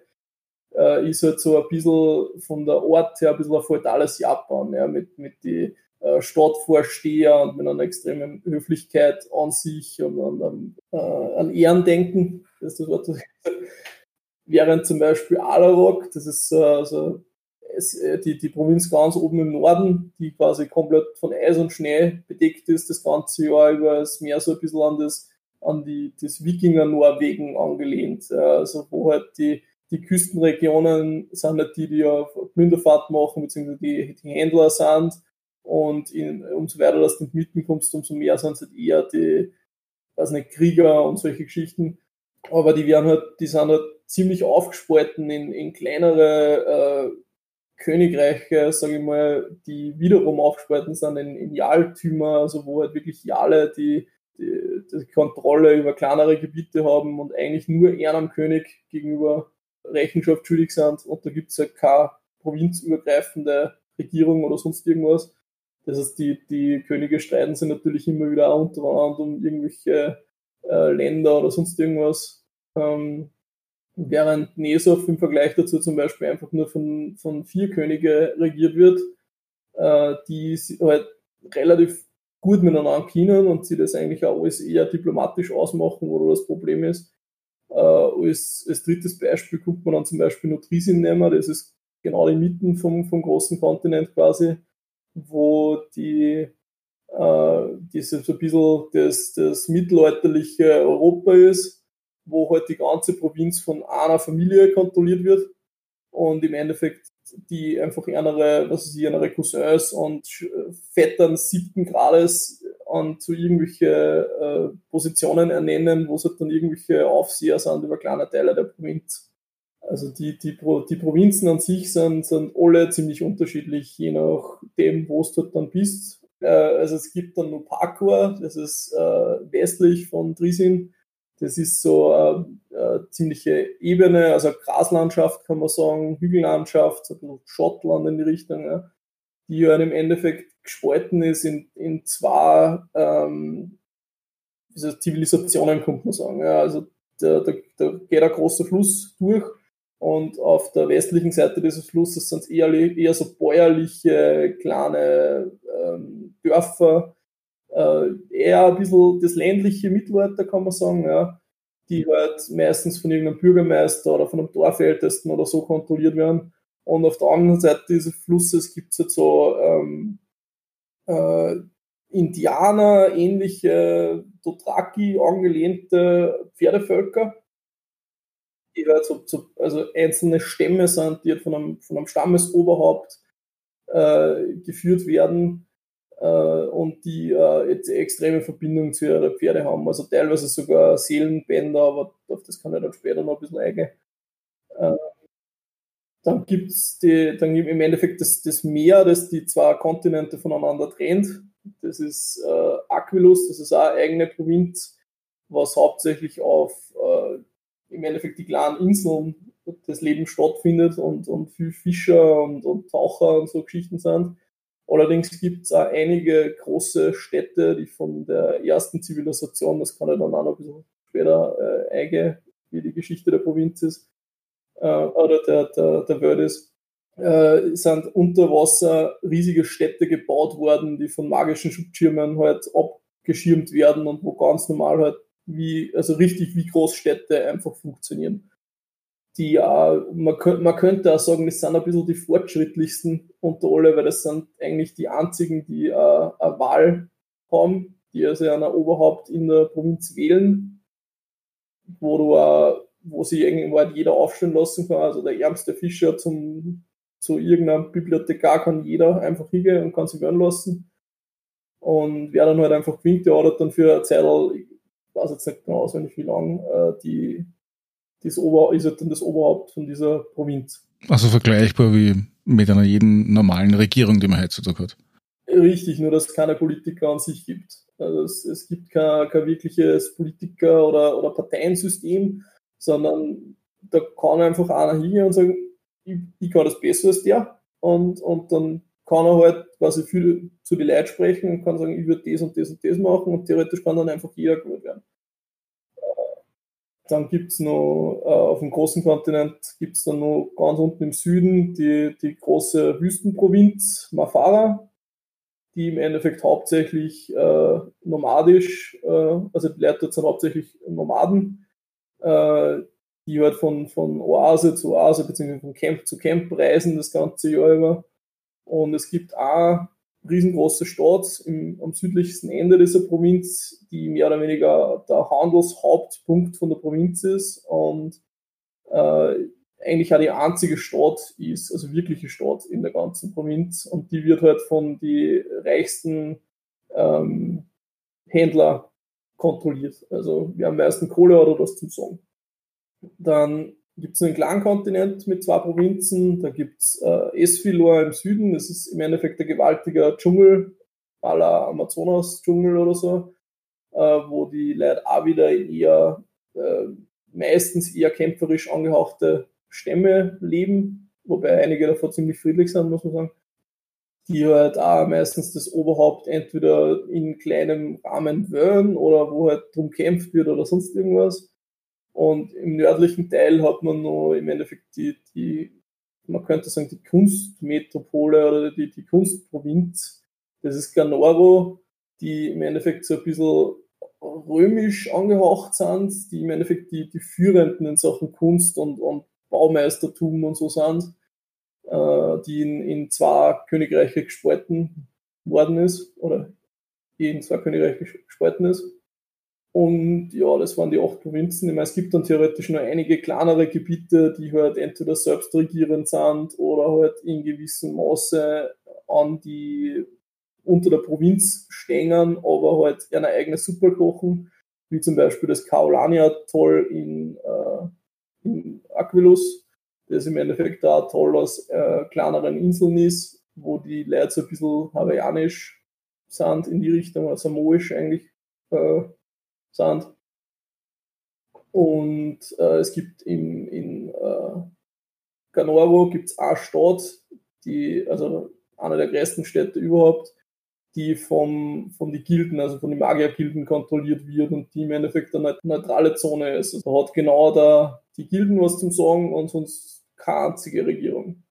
Ist halt so ein bisschen von der Ort her ein bisschen ein feudales Japan, ja, mit den Stadtvorsteher und mit einer extremen Höflichkeit an sich und an Ehrendenken, das ist das Wort. Während zum Beispiel Alarok, das ist die Provinz ganz oben im Norden, die quasi komplett von Eis und Schnee bedeckt ist, das ganze Jahr über, ist mehr so ein bisschen an das Wikinger-Norwegen angelehnt, also wo halt die Küstenregionen sind halt die auf Plünderfahrt machen, beziehungsweise die Händler sind, und umso weiter, dass du nicht mitkommst, umso mehr sind es halt eher Krieger und solche Geschichten. Aber die sind halt ziemlich aufgespalten in kleinere Königreiche, sage ich mal, die wiederum aufgespalten sind in Jarltümer, also wo halt wirklich Jarle die Kontrolle über kleinere Gebiete haben und eigentlich nur einem König gegenüber Rechenschaft schuldig sind. Und da gibt es halt keine provinzübergreifende Regierung oder sonst irgendwas. Das heißt, die Könige streiten sich natürlich immer wieder auch untereinander um irgendwelche Länder oder sonst irgendwas. Während Nesov im Vergleich dazu zum Beispiel einfach nur von 4 Könige regiert wird, die halt relativ gut miteinander können und sie das eigentlich auch alles eher diplomatisch ausmachen, wo das Problem ist. Als drittes Beispiel guckt man dann zum Beispiel nur Trizin nehmen, das ist genau die Mitten vom großen Kontinent quasi, wo die so ein bisschen das mittelalterliche Europa ist, wo halt die ganze Provinz von einer Familie kontrolliert wird und im Endeffekt die einfach andere Cousins und Vettern 7. Grades an zu irgendwelche Positionen ernennen, wo es halt dann irgendwelche Aufseher sind über kleine Teile der Provinz. Also die Provinzen an sich sind alle ziemlich unterschiedlich, je nachdem, wo du dann bist. Also es gibt dann noch Parkur, das ist westlich von Trizin. Das ist so eine ziemliche Ebene, also Graslandschaft kann man sagen, Hügellandschaft, so ein bisschen Schottland in die Richtung, ja, die ja im Endeffekt gespalten ist in 2 Zivilisationen, könnte man sagen. Ja. Also da geht ein großer Fluss durch. Und auf der westlichen Seite dieses Flusses sind es eher so bäuerliche, kleine Dörfer, eher ein bisschen das ländliche Mittelalter, kann man sagen, ja, die halt meistens von irgendeinem Bürgermeister oder von einem Dorfältesten oder so kontrolliert werden. Und auf der anderen Seite dieses Flusses gibt es halt so Indianer, ähnliche Dothraki angelehnte Pferdevölker, die halt also einzelne Stämme sind, die halt von einem Stammesoberhaupt geführt werden und die jetzt extreme Verbindung zu ihren Pferde haben. Also teilweise sogar Seelenbänder, aber auf das kann ich dann später noch ein bisschen eingehen. Dann gibt im Endeffekt das Meer, das die 2 Kontinente voneinander trennt. Das ist Aquilus, das ist auch eine eigene Provinz, was hauptsächlich auf im Endeffekt die kleinen Inseln das Leben stattfindet und viel Fischer und Taucher und so Geschichten sind. Allerdings gibt es auch einige große Städte, die von der ersten Zivilisation, das kann ich dann auch noch ein bisschen später eingehen, wie die Geschichte der Provinz ist, oder der Welt ist, sind unter Wasser riesige Städte gebaut worden, die von magischen Schutzschirmen halt abgeschirmt werden und wo ganz normal halt also richtig wie Großstädte einfach funktionieren. Man könnte auch sagen, das sind ein bisschen die fortschrittlichsten unter alle, weil das sind eigentlich die einzigen, die eine Wahl haben, die also ein Oberhaupt in der Provinz wählen, wo sich irgendwann jeder aufstellen lassen kann. Also der ärmste Fischer zu irgendeinem Bibliothekar kann jeder einfach hingehen und kann sich wählen lassen. Und wer dann halt einfach gewinnt, der hat dann für eine Zeit, ich weiß jetzt nicht genau auswendig wie lange, ist dann das Oberhaupt von dieser Provinz. Also vergleichbar wie mit einer jeden normalen Regierung, die man heutzutage hat. Richtig, nur dass es keine Politiker an sich gibt. Also es gibt kein wirkliches Politiker- oder Parteiensystem, sondern da kann einfach einer hingehen und sagen, ich kann das besser als der. Und dann kann er halt quasi viel zu den Leuten sprechen und kann sagen, ich würde das und das und das machen, und theoretisch kann dann einfach jeder gewählt werden. Dann gibt es noch auf dem großen Kontinent, gibt es dann noch ganz unten im Süden die große Wüstenprovinz Mafara, die im Endeffekt hauptsächlich nomadisch, also die Leute dort sind hauptsächlich Nomaden, die halt von Oase zu Oase bzw. von Camp zu Camp reisen das ganze Jahr über. Und es gibt auch riesengroße Stadt am südlichsten Ende dieser Provinz, die mehr oder weniger der Handelshauptpunkt von der Provinz ist und eigentlich auch die einzige Stadt ist, also wirkliche Stadt in der ganzen Provinz, und die wird halt von den reichsten Händlern kontrolliert. Also wer am meisten Kohle hat, oder das zum Song. Dann gibt es einen kleinen Kontinent mit 2 Provinzen, da gibt es Esphilor im Süden, das ist im Endeffekt ein gewaltiger Dschungel, à la Amazonas-Dschungel oder so, wo die Leute auch wieder meistens eher kämpferisch angehauchte Stämme leben, wobei einige davon ziemlich friedlich sind, muss man sagen, die halt auch meistens das Oberhaupt entweder in kleinem Rahmen wählen oder wo halt drum kämpft wird oder sonst irgendwas. Und im nördlichen Teil hat man noch im Endeffekt man könnte sagen, die Kunstmetropole oder die Kunstprovinz. Das ist Ganarvo, die im Endeffekt so ein bisschen römisch angehaucht sind, die im Endeffekt die Führenden in Sachen Kunst und Baumeistertum und so sind, die in 2 Königreiche gespalten worden ist, oder die in 2 Königreiche gespalten ist. Und ja, das waren die 8 Provinzen. Ich meine, es gibt dann theoretisch noch einige kleinere Gebiete, die halt entweder selbstregierend sind oder halt in gewissem Maße unter der Provinz stehen, aber halt eine eigene Suppe kochen, wie zum Beispiel das Kaolania-Atoll in Aquilus, das im Endeffekt ein Atoll aus kleineren Inseln ist, wo die Leute so ein bisschen hawaiianisch sind in die Richtung, also samoisch eigentlich, sind. Und es gibt in Ganarvo gibt's eine Stadt, also eine der größten Städte überhaupt, die von den Gilden, also von den Magiergilden kontrolliert wird und die im Endeffekt eine neutrale Zone ist. Also da hat genau die Gilden was zum Sagen und sonst keine einzige Regierung.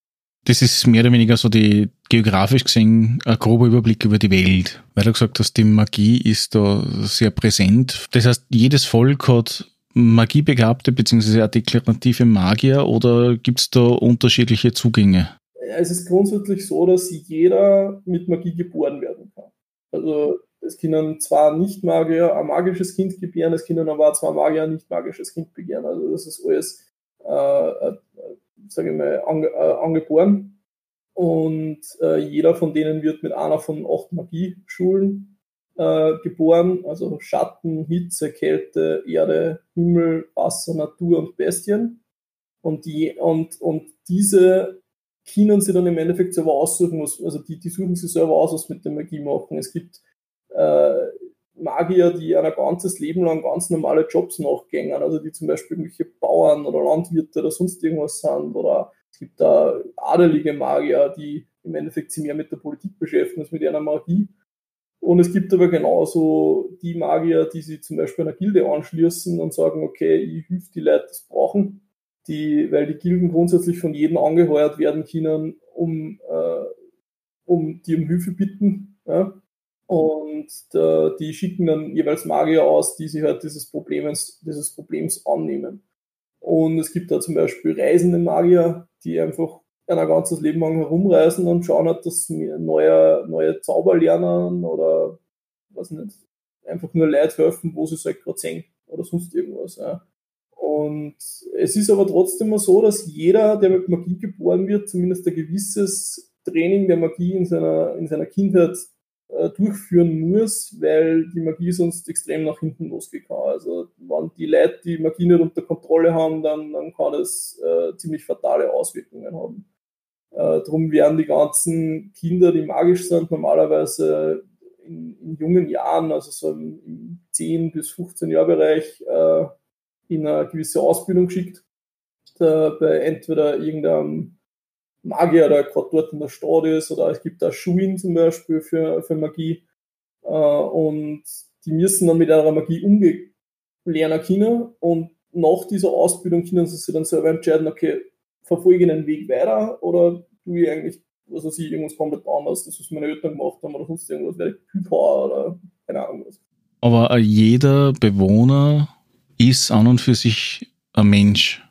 Das ist mehr oder weniger so die geografisch gesehen ein grober Überblick über die Welt, weil du gesagt hast, die Magie ist da sehr präsent. Das heißt, jedes Volk hat Magiebegabte bzw. auch deklarative Magier, oder gibt es da unterschiedliche Zugänge? Es ist grundsätzlich so, dass jeder mit Magie geboren werden kann. Also es können zwar Nicht-Magier ein magisches Kind gebären, es können aber auch 2 Magier ein nicht-magisches Kind gebären. Also das ist alles angeboren, und jeder von denen wird mit einer von 8 Magieschulen geboren, also Schatten, Hitze, Kälte, Erde, Himmel, Wasser, Natur und Bestien, und diese können sie dann im Endeffekt selber aussuchen, also die suchen sie selber aus, was mit der Magie machen. Es gibt Magier, die ein ganzes Leben lang ganz normale Jobs nachgehen, also die zum Beispiel irgendwelche Bauern oder Landwirte oder sonst irgendwas sind, oder es gibt da adelige Magier, die im Endeffekt sich mehr mit der Politik beschäftigen als mit einer Magie. Und es gibt aber genauso die Magier, die sich zum Beispiel einer Gilde anschließen und sagen, okay, ich helfe die Leute, die es brauchen, weil die Gilden grundsätzlich von jedem angeheuert werden können, die um Hilfe bitten. Ja? Und die schicken dann jeweils Magier aus, die sich halt dieses Problems annehmen. Und es gibt da zum Beispiel reisende Magier, die einfach ein ganzes Leben lang herumreisen und schauen halt, dass neue Zauber lernen oder was nicht, einfach nur Leute helfen, wo sie es halt gerade sehen oder sonst irgendwas. Ja. Und es ist aber trotzdem so, dass jeder, der mit Magie geboren wird, zumindest ein gewisses Training der Magie in seiner Kindheit durchführen muss, weil die Magie sonst extrem nach hinten losgeht. Also wenn die Leute die Magie nicht unter Kontrolle haben, dann kann das ziemlich fatale Auswirkungen haben. Darum werden die ganzen Kinder, die magisch sind, normalerweise in jungen Jahren, also so im 10- bis 15-Jahr-Bereich, in eine gewisse Ausbildung geschickt. Bei entweder irgendeinem Magier, der gerade dort in der Stadt ist, oder es gibt da Schulen zum Beispiel für Magie. Und die müssen dann mit ihrer Magie umgehen lernen. Und nach dieser Ausbildung können sie sich dann selber entscheiden, okay, verfolge ich einen Weg weiter oder tue ich eigentlich, was weiß ich, irgendwas komplett anderes, das was meine Eltern gemacht haben oder sonst irgendwas, werde ich Typhauer oder keine Ahnung was. Aber jeder Bewohner ist an und für sich ein Mensch.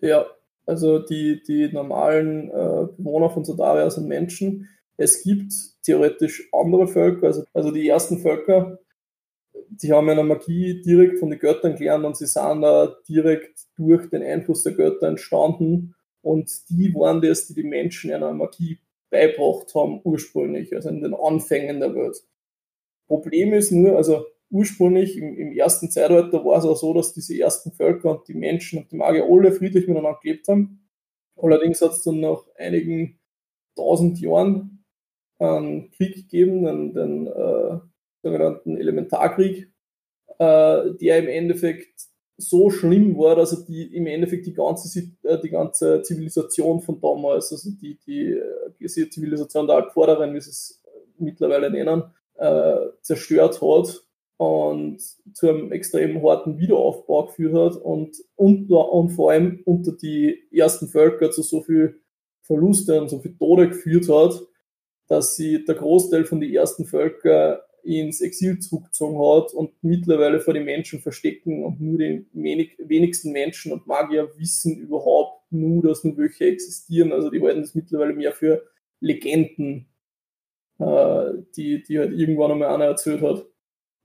Ja, also die normalen Bewohner von Sadaria sind Menschen. Es gibt theoretisch andere Völker, also die ersten Völker, die haben eine Magie direkt von den Göttern gelernt und sie sind da direkt durch den Einfluss der Götter entstanden. Und die waren das, die Menschen einer Magie beigebracht haben ursprünglich, also in den Anfängen der Welt. Problem ist nur, also ursprünglich im ersten Zeitalter war es auch so, dass diese ersten Völker und die Menschen und die Magier alle friedlich miteinander gelebt haben. Allerdings hat es dann nach einigen 1000 Jahren einen Krieg gegeben, den sogenannten Elementarkrieg, der im Endeffekt so schlimm war, dass er die ganze Zivilisation von damals, also diese Zivilisation der Altvorderen, wie sie es mittlerweile nennen, zerstört hat und zu einem extrem harten Wiederaufbau geführt hat und vor allem unter die ersten Völker zu so viel Verluste und so viel Tode geführt hat, dass sie der Großteil von den ersten Völker ins Exil zurückgezogen hat und mittlerweile vor den Menschen verstecken und nur die wenigsten Menschen und Magier wissen überhaupt nur, dass nur welche existieren. Also die halten das mittlerweile mehr für Legenden, die halt irgendwann einmal einer erzählt hat.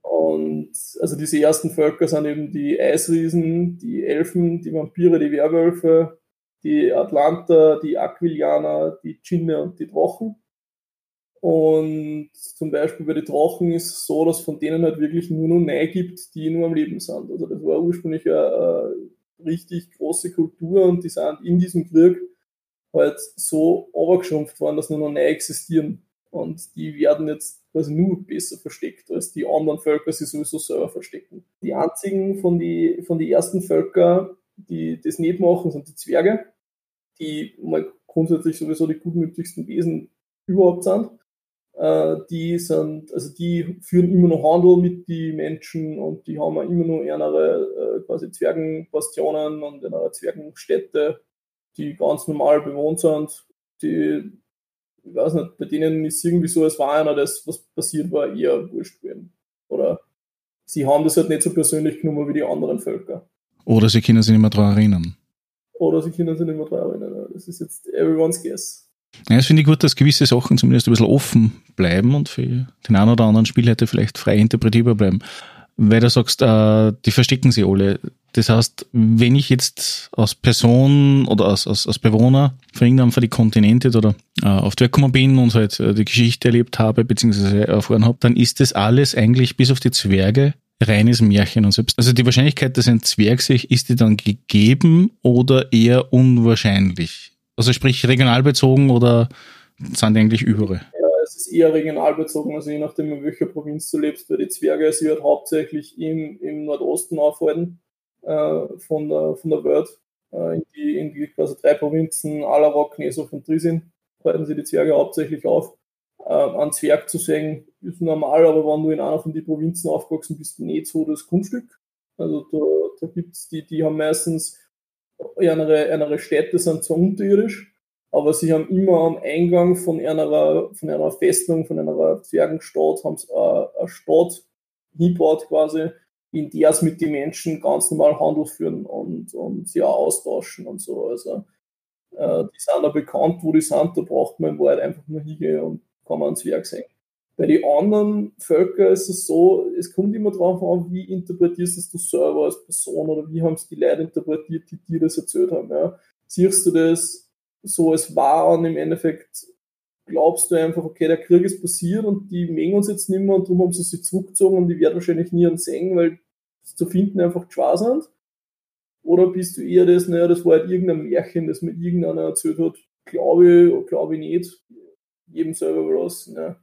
Und also diese ersten Völker sind eben die Eisriesen, die Elfen, die Vampire, die Werwölfe, die Atlanter, die Aquilianer, die Dschinne und die Drachen. Und zum Beispiel bei den Drachen ist es so, dass es von denen halt wirklich nur noch neue gibt, die nur am Leben sind. Also das war ursprünglich eine richtig große Kultur und die sind in diesem Krieg halt so runtergeschrumpft worden, dass nur noch neue existieren. Und die werden jetzt quasi nur besser versteckt, als die anderen Völker sich sowieso selber verstecken. Die einzigen von den ersten Völker, die das nicht machen, sind die Zwerge, die mal grundsätzlich sowieso die gutmütigsten Wesen überhaupt sind. Die führen immer noch Handel mit den Menschen und die haben auch immer noch andere quasi Zwergenbastionen und andere Zwergenstädte, die ganz normal bewohnt sind. Ich weiß nicht, bei denen ist irgendwie so, es war einer, das, was passiert war, eher wurscht gewesen. Oder sie haben das halt nicht so persönlich genommen wie die anderen Völker. Oder sie können sich nicht mehr daran erinnern. Das ist jetzt everyone's guess. Ja, das finde ich gut, dass gewisse Sachen zumindest ein bisschen offen bleiben und für den einen oder anderen Spielleiter vielleicht frei interpretierbar bleiben. Weil du sagst, die verstecken sie alle. Das heißt, wenn ich jetzt als Person oder als Bewohner von irgendeinem von den Kontinenten oder auf die Welt gekommen bin und halt die Geschichte erlebt habe beziehungsweise erfahren habe, dann ist das alles eigentlich bis auf die Zwerge reines Märchen und selbst. Also die Wahrscheinlichkeit, dass ein Zwerg sich, ist die dann gegeben oder eher unwahrscheinlich? Also sprich regional bezogen oder sind die eigentlich überall? Ja, es ist eher regional bezogen, also je nachdem, in welcher Provinz du lebst, weil die Zwerge sich halt hauptsächlich im Nordosten aufhalten von der Welt. In die quasi drei Provinzen, Alarok, Nesov und Trizin, halten sich die Zwerge hauptsächlich auf. Ein Zwerg zu sehen ist normal, aber wenn du in einer von den Provinzen aufgewachsen bist, nicht so das Kunststück. Also da gibt es die haben meistens, andere Städte sind zwar unterirdisch, aber sie haben immer am Eingang von einer Festung, von einer Zwergenstadt, haben sie eine Stadt hingebaut quasi, in der es mit den Menschen ganz normal Handel führen und sie auch austauschen und so. Also die sind da bekannt, wo die sind, da braucht man im Wald einfach nur hingehen und kann man ans Werk sehen. Bei den anderen Völkern ist es so, es kommt immer darauf an, wie interpretierst du selber als Person oder wie haben es die Leute interpretiert, die dir das erzählt haben. Ja. Siehst du das so als wahr und im Endeffekt glaubst du einfach, okay, der Krieg ist passiert und die mengen uns jetzt nicht mehr und darum haben sie sich zurückgezogen und die werden wahrscheinlich nie einen sehen, weil es zu finden einfach schwer sind? Oder bist du eher das, naja, das war halt irgendein Märchen, das mir irgendeiner erzählt hat, glaube ich nicht, jedem selber überlassen, ja.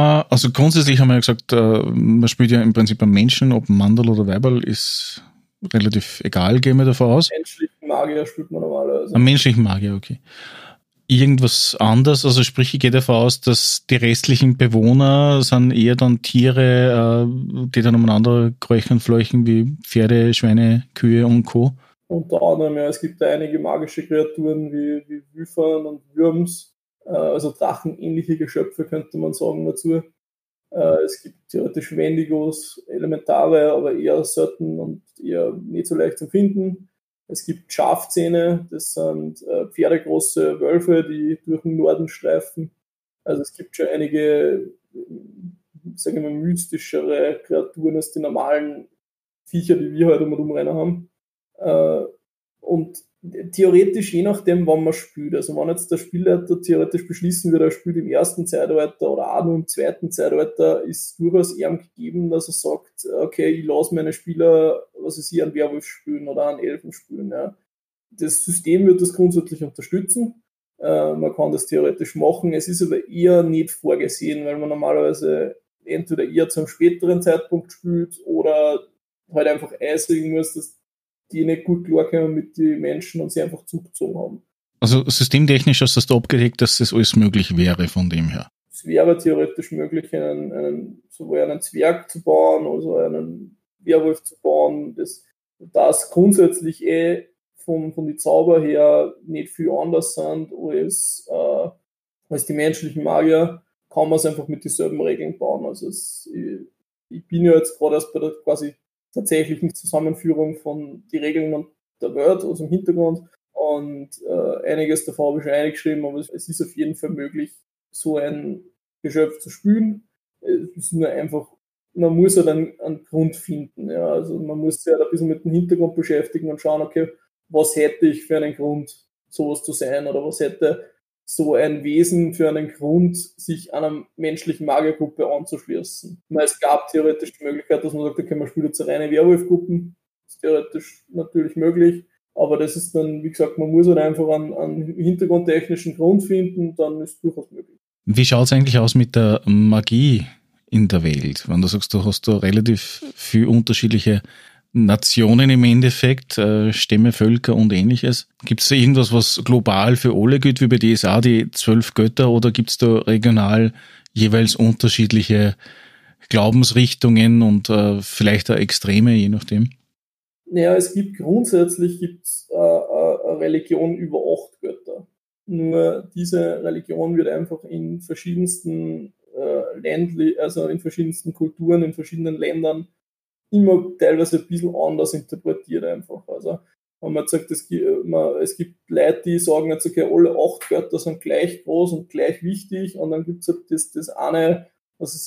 Also grundsätzlich haben wir ja gesagt, man spielt ja im Prinzip einen Menschen, ob Mandal oder Weiberl ist relativ egal, gehen wir davon aus. Menschlichen Magier spielt man normalerweise. Einen menschlichen Magier, okay. Irgendwas anders, also sprich, ich gehe davon aus, dass die restlichen Bewohner sind eher dann Tiere, die dann umeinander kräuchern, fleuchen, wie Pferde, Schweine, Kühe und Co. Unter anderem, ja, es gibt da einige magische Kreaturen wie Wüfern und Würms, also drachenähnliche Geschöpfe, könnte man sagen, dazu. Es gibt theoretisch Wendigos, Elementare, aber eher selten und eher nicht so leicht zu finden. Es gibt Schafzähne, das sind pferdegroße Wölfe, die durch den Norden streifen. Also es gibt schon einige, sagen wir mal, mystischere Kreaturen als die normalen Viecher, die wir heute mal rumrennen haben. Und theoretisch, je nachdem, wann man spielt. Also wenn jetzt der Spielleiter theoretisch beschließen würde, er spielt im ersten Zeitalter oder auch nur im zweiten Zeitalter, ist durchaus eher gegeben, dass er sagt, okay, ich lasse meine Spieler, was ist hier, einen Werwolf spielen oder einen Elfen spielen. Ja. Das System wird das grundsätzlich unterstützen. Man kann das theoretisch machen. Es ist aber eher nicht vorgesehen, weil man normalerweise entweder eher zu einem späteren Zeitpunkt spielt oder halt einfach einsigen muss, dass die nicht gut klarkommen mit den Menschen und sie einfach zugezogen haben. Also systemtechnisch hast du das da abgedeckt, dass das alles möglich wäre von dem her? Es wäre theoretisch möglich, sowohl einen Zwerg zu bauen, also einen Werwolf zu bauen, das grundsätzlich von den Zauber her nicht viel anders sind als die menschlichen Magier, kann man es einfach mit dieselben Regeln bauen. Also ich bin ja jetzt gerade erst bei der quasi tatsächlichen Zusammenführung von den Regeln der Welt aus dem Hintergrund und einiges davon habe ich schon eingeschrieben, aber es ist auf jeden Fall möglich, so ein Geschöpf zu spielen. Es ist nur einfach, man muss ja halt einen Grund finden. Ja. Also man muss sich halt ein bisschen mit dem Hintergrund beschäftigen und schauen, okay, was hätte ich für einen Grund, sowas zu sein oder was hätte so ein Wesen für einen Grund, sich einer menschlichen Magiergruppe anzuschließen. Es gab theoretisch die Möglichkeit, dass man sagt, okay, man spielt jetzt reine Werwolfgruppen. Das ist theoretisch natürlich möglich, aber das ist dann, wie gesagt, man muss halt einfach einen hintergrundtechnischen Grund finden, dann ist es durchaus möglich. Wie schaut es eigentlich aus mit der Magie in der Welt? Wenn du sagst, du hast da relativ viele unterschiedliche Nationen im Endeffekt, Stämme, Völker und ähnliches. Gibt es da irgendwas, was global für alle gilt, wie bei DSA, die 12 Götter, oder gibt es da regional jeweils unterschiedliche Glaubensrichtungen und vielleicht auch Extreme, je nachdem? Naja, es gibt grundsätzlich eine Religion über 8 Götter. Nur diese Religion wird einfach in verschiedensten in verschiedensten Kulturen, in verschiedenen Ländern immer teilweise ein bisschen anders interpretiert einfach. Also wenn man jetzt sagt, es gibt Leute, die sagen jetzt, okay, alle 8 Götter sind gleich groß und gleich wichtig, und dann gibt es halt das eine, also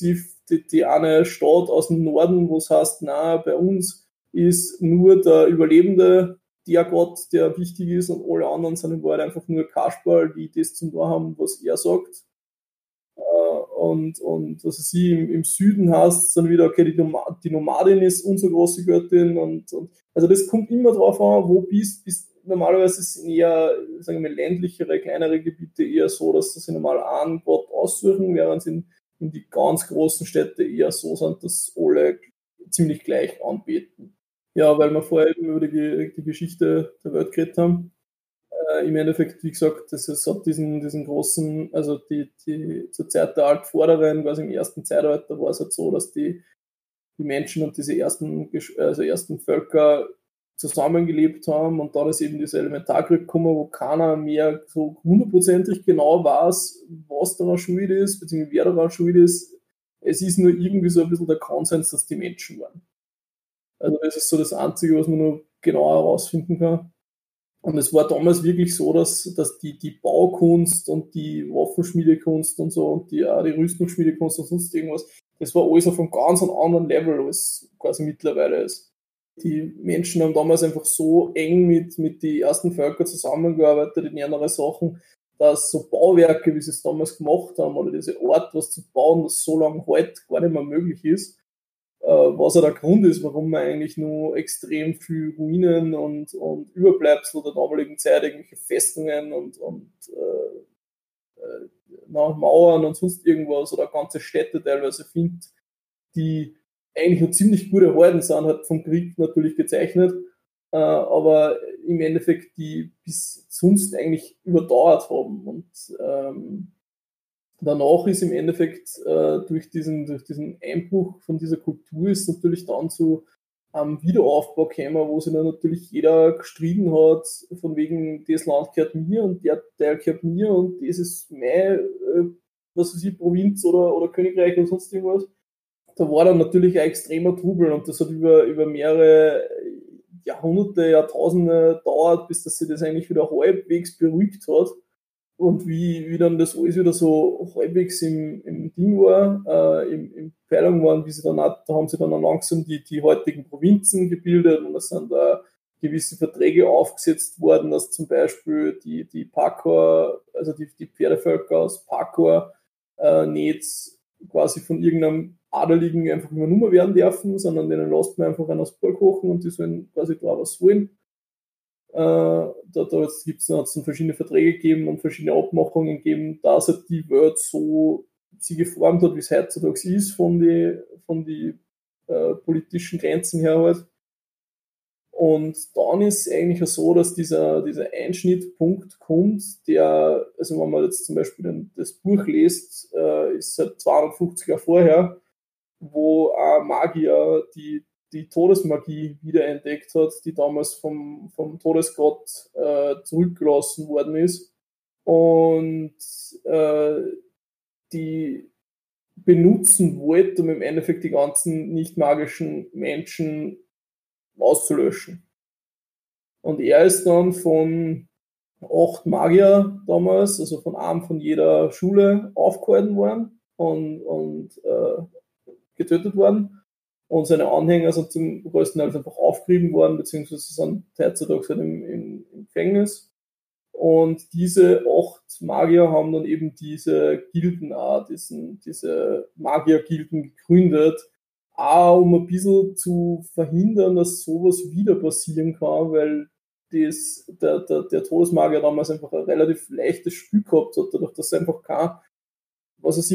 die eine Stadt aus dem Norden, wo es heißt, na, bei uns ist nur der Überlebende der Gott, der wichtig ist, und alle anderen sind im Wald einfach nur Kasperl, die das zum Tor haben, was er sagt. Und was sie im Süden hast, dann wieder, okay, die Nomadin ist unsere große Göttin. Und also das kommt immer drauf an, wo bist normalerweise sind eher, sagen wir mal, ländlichere, kleinere Gebiete eher so, dass sie normal einen Gott aussuchen, während sie in die ganz großen Städte eher so sind, dass alle ziemlich gleich anbeten. Ja, weil wir vorher eben über die Geschichte der Welt geredet haben. Im Endeffekt, wie gesagt, es hat diesen großen, also die zur Zeit der Altvorderen, quasi im ersten Zeitalter war es halt so, dass die Menschen und diese ersten Völker zusammengelebt haben, und dann ist eben diese Elementarkrieg gekommen, wo keiner mehr so hundertprozentig genau weiß, was daran schuld ist, beziehungsweise wer daran schuld ist. Es ist nur irgendwie so ein bisschen der Konsens, dass die Menschen waren. Also das ist so das Einzige, was man nur genauer herausfinden kann. Und es war damals wirklich so, dass die Baukunst und die Waffenschmiedekunst und so und die Rüstungsschmiedekunst und sonst irgendwas, das war alles auf einem ganz anderen Level, als quasi mittlerweile ist. Die Menschen haben damals einfach so eng mit den ersten Völkern zusammengearbeitet in andere Sachen, dass so Bauwerke, wie sie es damals gemacht haben, oder diese Art, was zu bauen, das so lange heute gar nicht mehr möglich ist, was ja der Grund ist, warum man eigentlich nur extrem viel Ruinen und Überbleibsel der damaligen Zeit, irgendwelche Festungen und Mauern und sonst irgendwas oder ganze Städte teilweise findet, die eigentlich noch ziemlich gut erhalten sind, halt vom Krieg natürlich gezeichnet, aber im Endeffekt die bis sonst eigentlich überdauert haben. Und danach ist im Endeffekt durch diesen Einbruch von dieser Kultur ist natürlich dann zu einem Wiederaufbau gekommen, wo sich dann natürlich jeder gestritten hat, von wegen, das Land gehört mir und der Teil gehört mir und das ist meine was weiß ich, Provinz oder Königreich oder sonst irgendwas. Da war dann natürlich ein extremer Trubel, und das hat über mehrere Jahrhunderte, Jahrtausende gedauert, bis dass sich das eigentlich wieder halbwegs beruhigt hat. Und wie dann das alles wieder so halbwegs im Ding war, im Peilung waren, wie sie dann auch, da haben sie dann auch langsam die heutigen Provinzen gebildet, und es sind da gewisse Verträge aufgesetzt worden, dass zum Beispiel die Parkur, also die Pferdevölker aus Parkur, nicht quasi von irgendeinem Adeligen einfach übernommen werden dürfen, sondern denen lässt man einfach einen aus Burg kochen und die sollen quasi da was holen. Da hat es dann verschiedene Verträge gegeben und verschiedene Abmachungen gegeben, dass halt die Welt so sie geformt hat, wie es heutzutage ist, von den politischen Grenzen her halt. Und dann ist es eigentlich auch so, dass dieser Einschnittpunkt kommt, der, also wenn man jetzt zum Beispiel das Buch liest, ist seit 250 Jahren vorher, wo ein Magier die Todesmagie wiederentdeckt hat, die damals vom Todesgott zurückgelassen worden ist. Und die benutzen wollte, um im Endeffekt die ganzen nicht-magischen Menschen auszulöschen. Und er ist dann von 8 Magier damals, also von einem von jeder Schule, aufgehalten worden und getötet worden. Und seine Anhänger sind zum größten Teil einfach aufgerieben worden, beziehungsweise sind heutzutage halt im Gefängnis. Und diese 8 Magier haben dann eben diese Gilden auch, diese Magier-Gilden gegründet, auch um ein bisschen zu verhindern, dass sowas wieder passieren kann, weil der Todesmagier damals einfach ein relativ leichtes Spiel gehabt hat, dadurch, dass einfach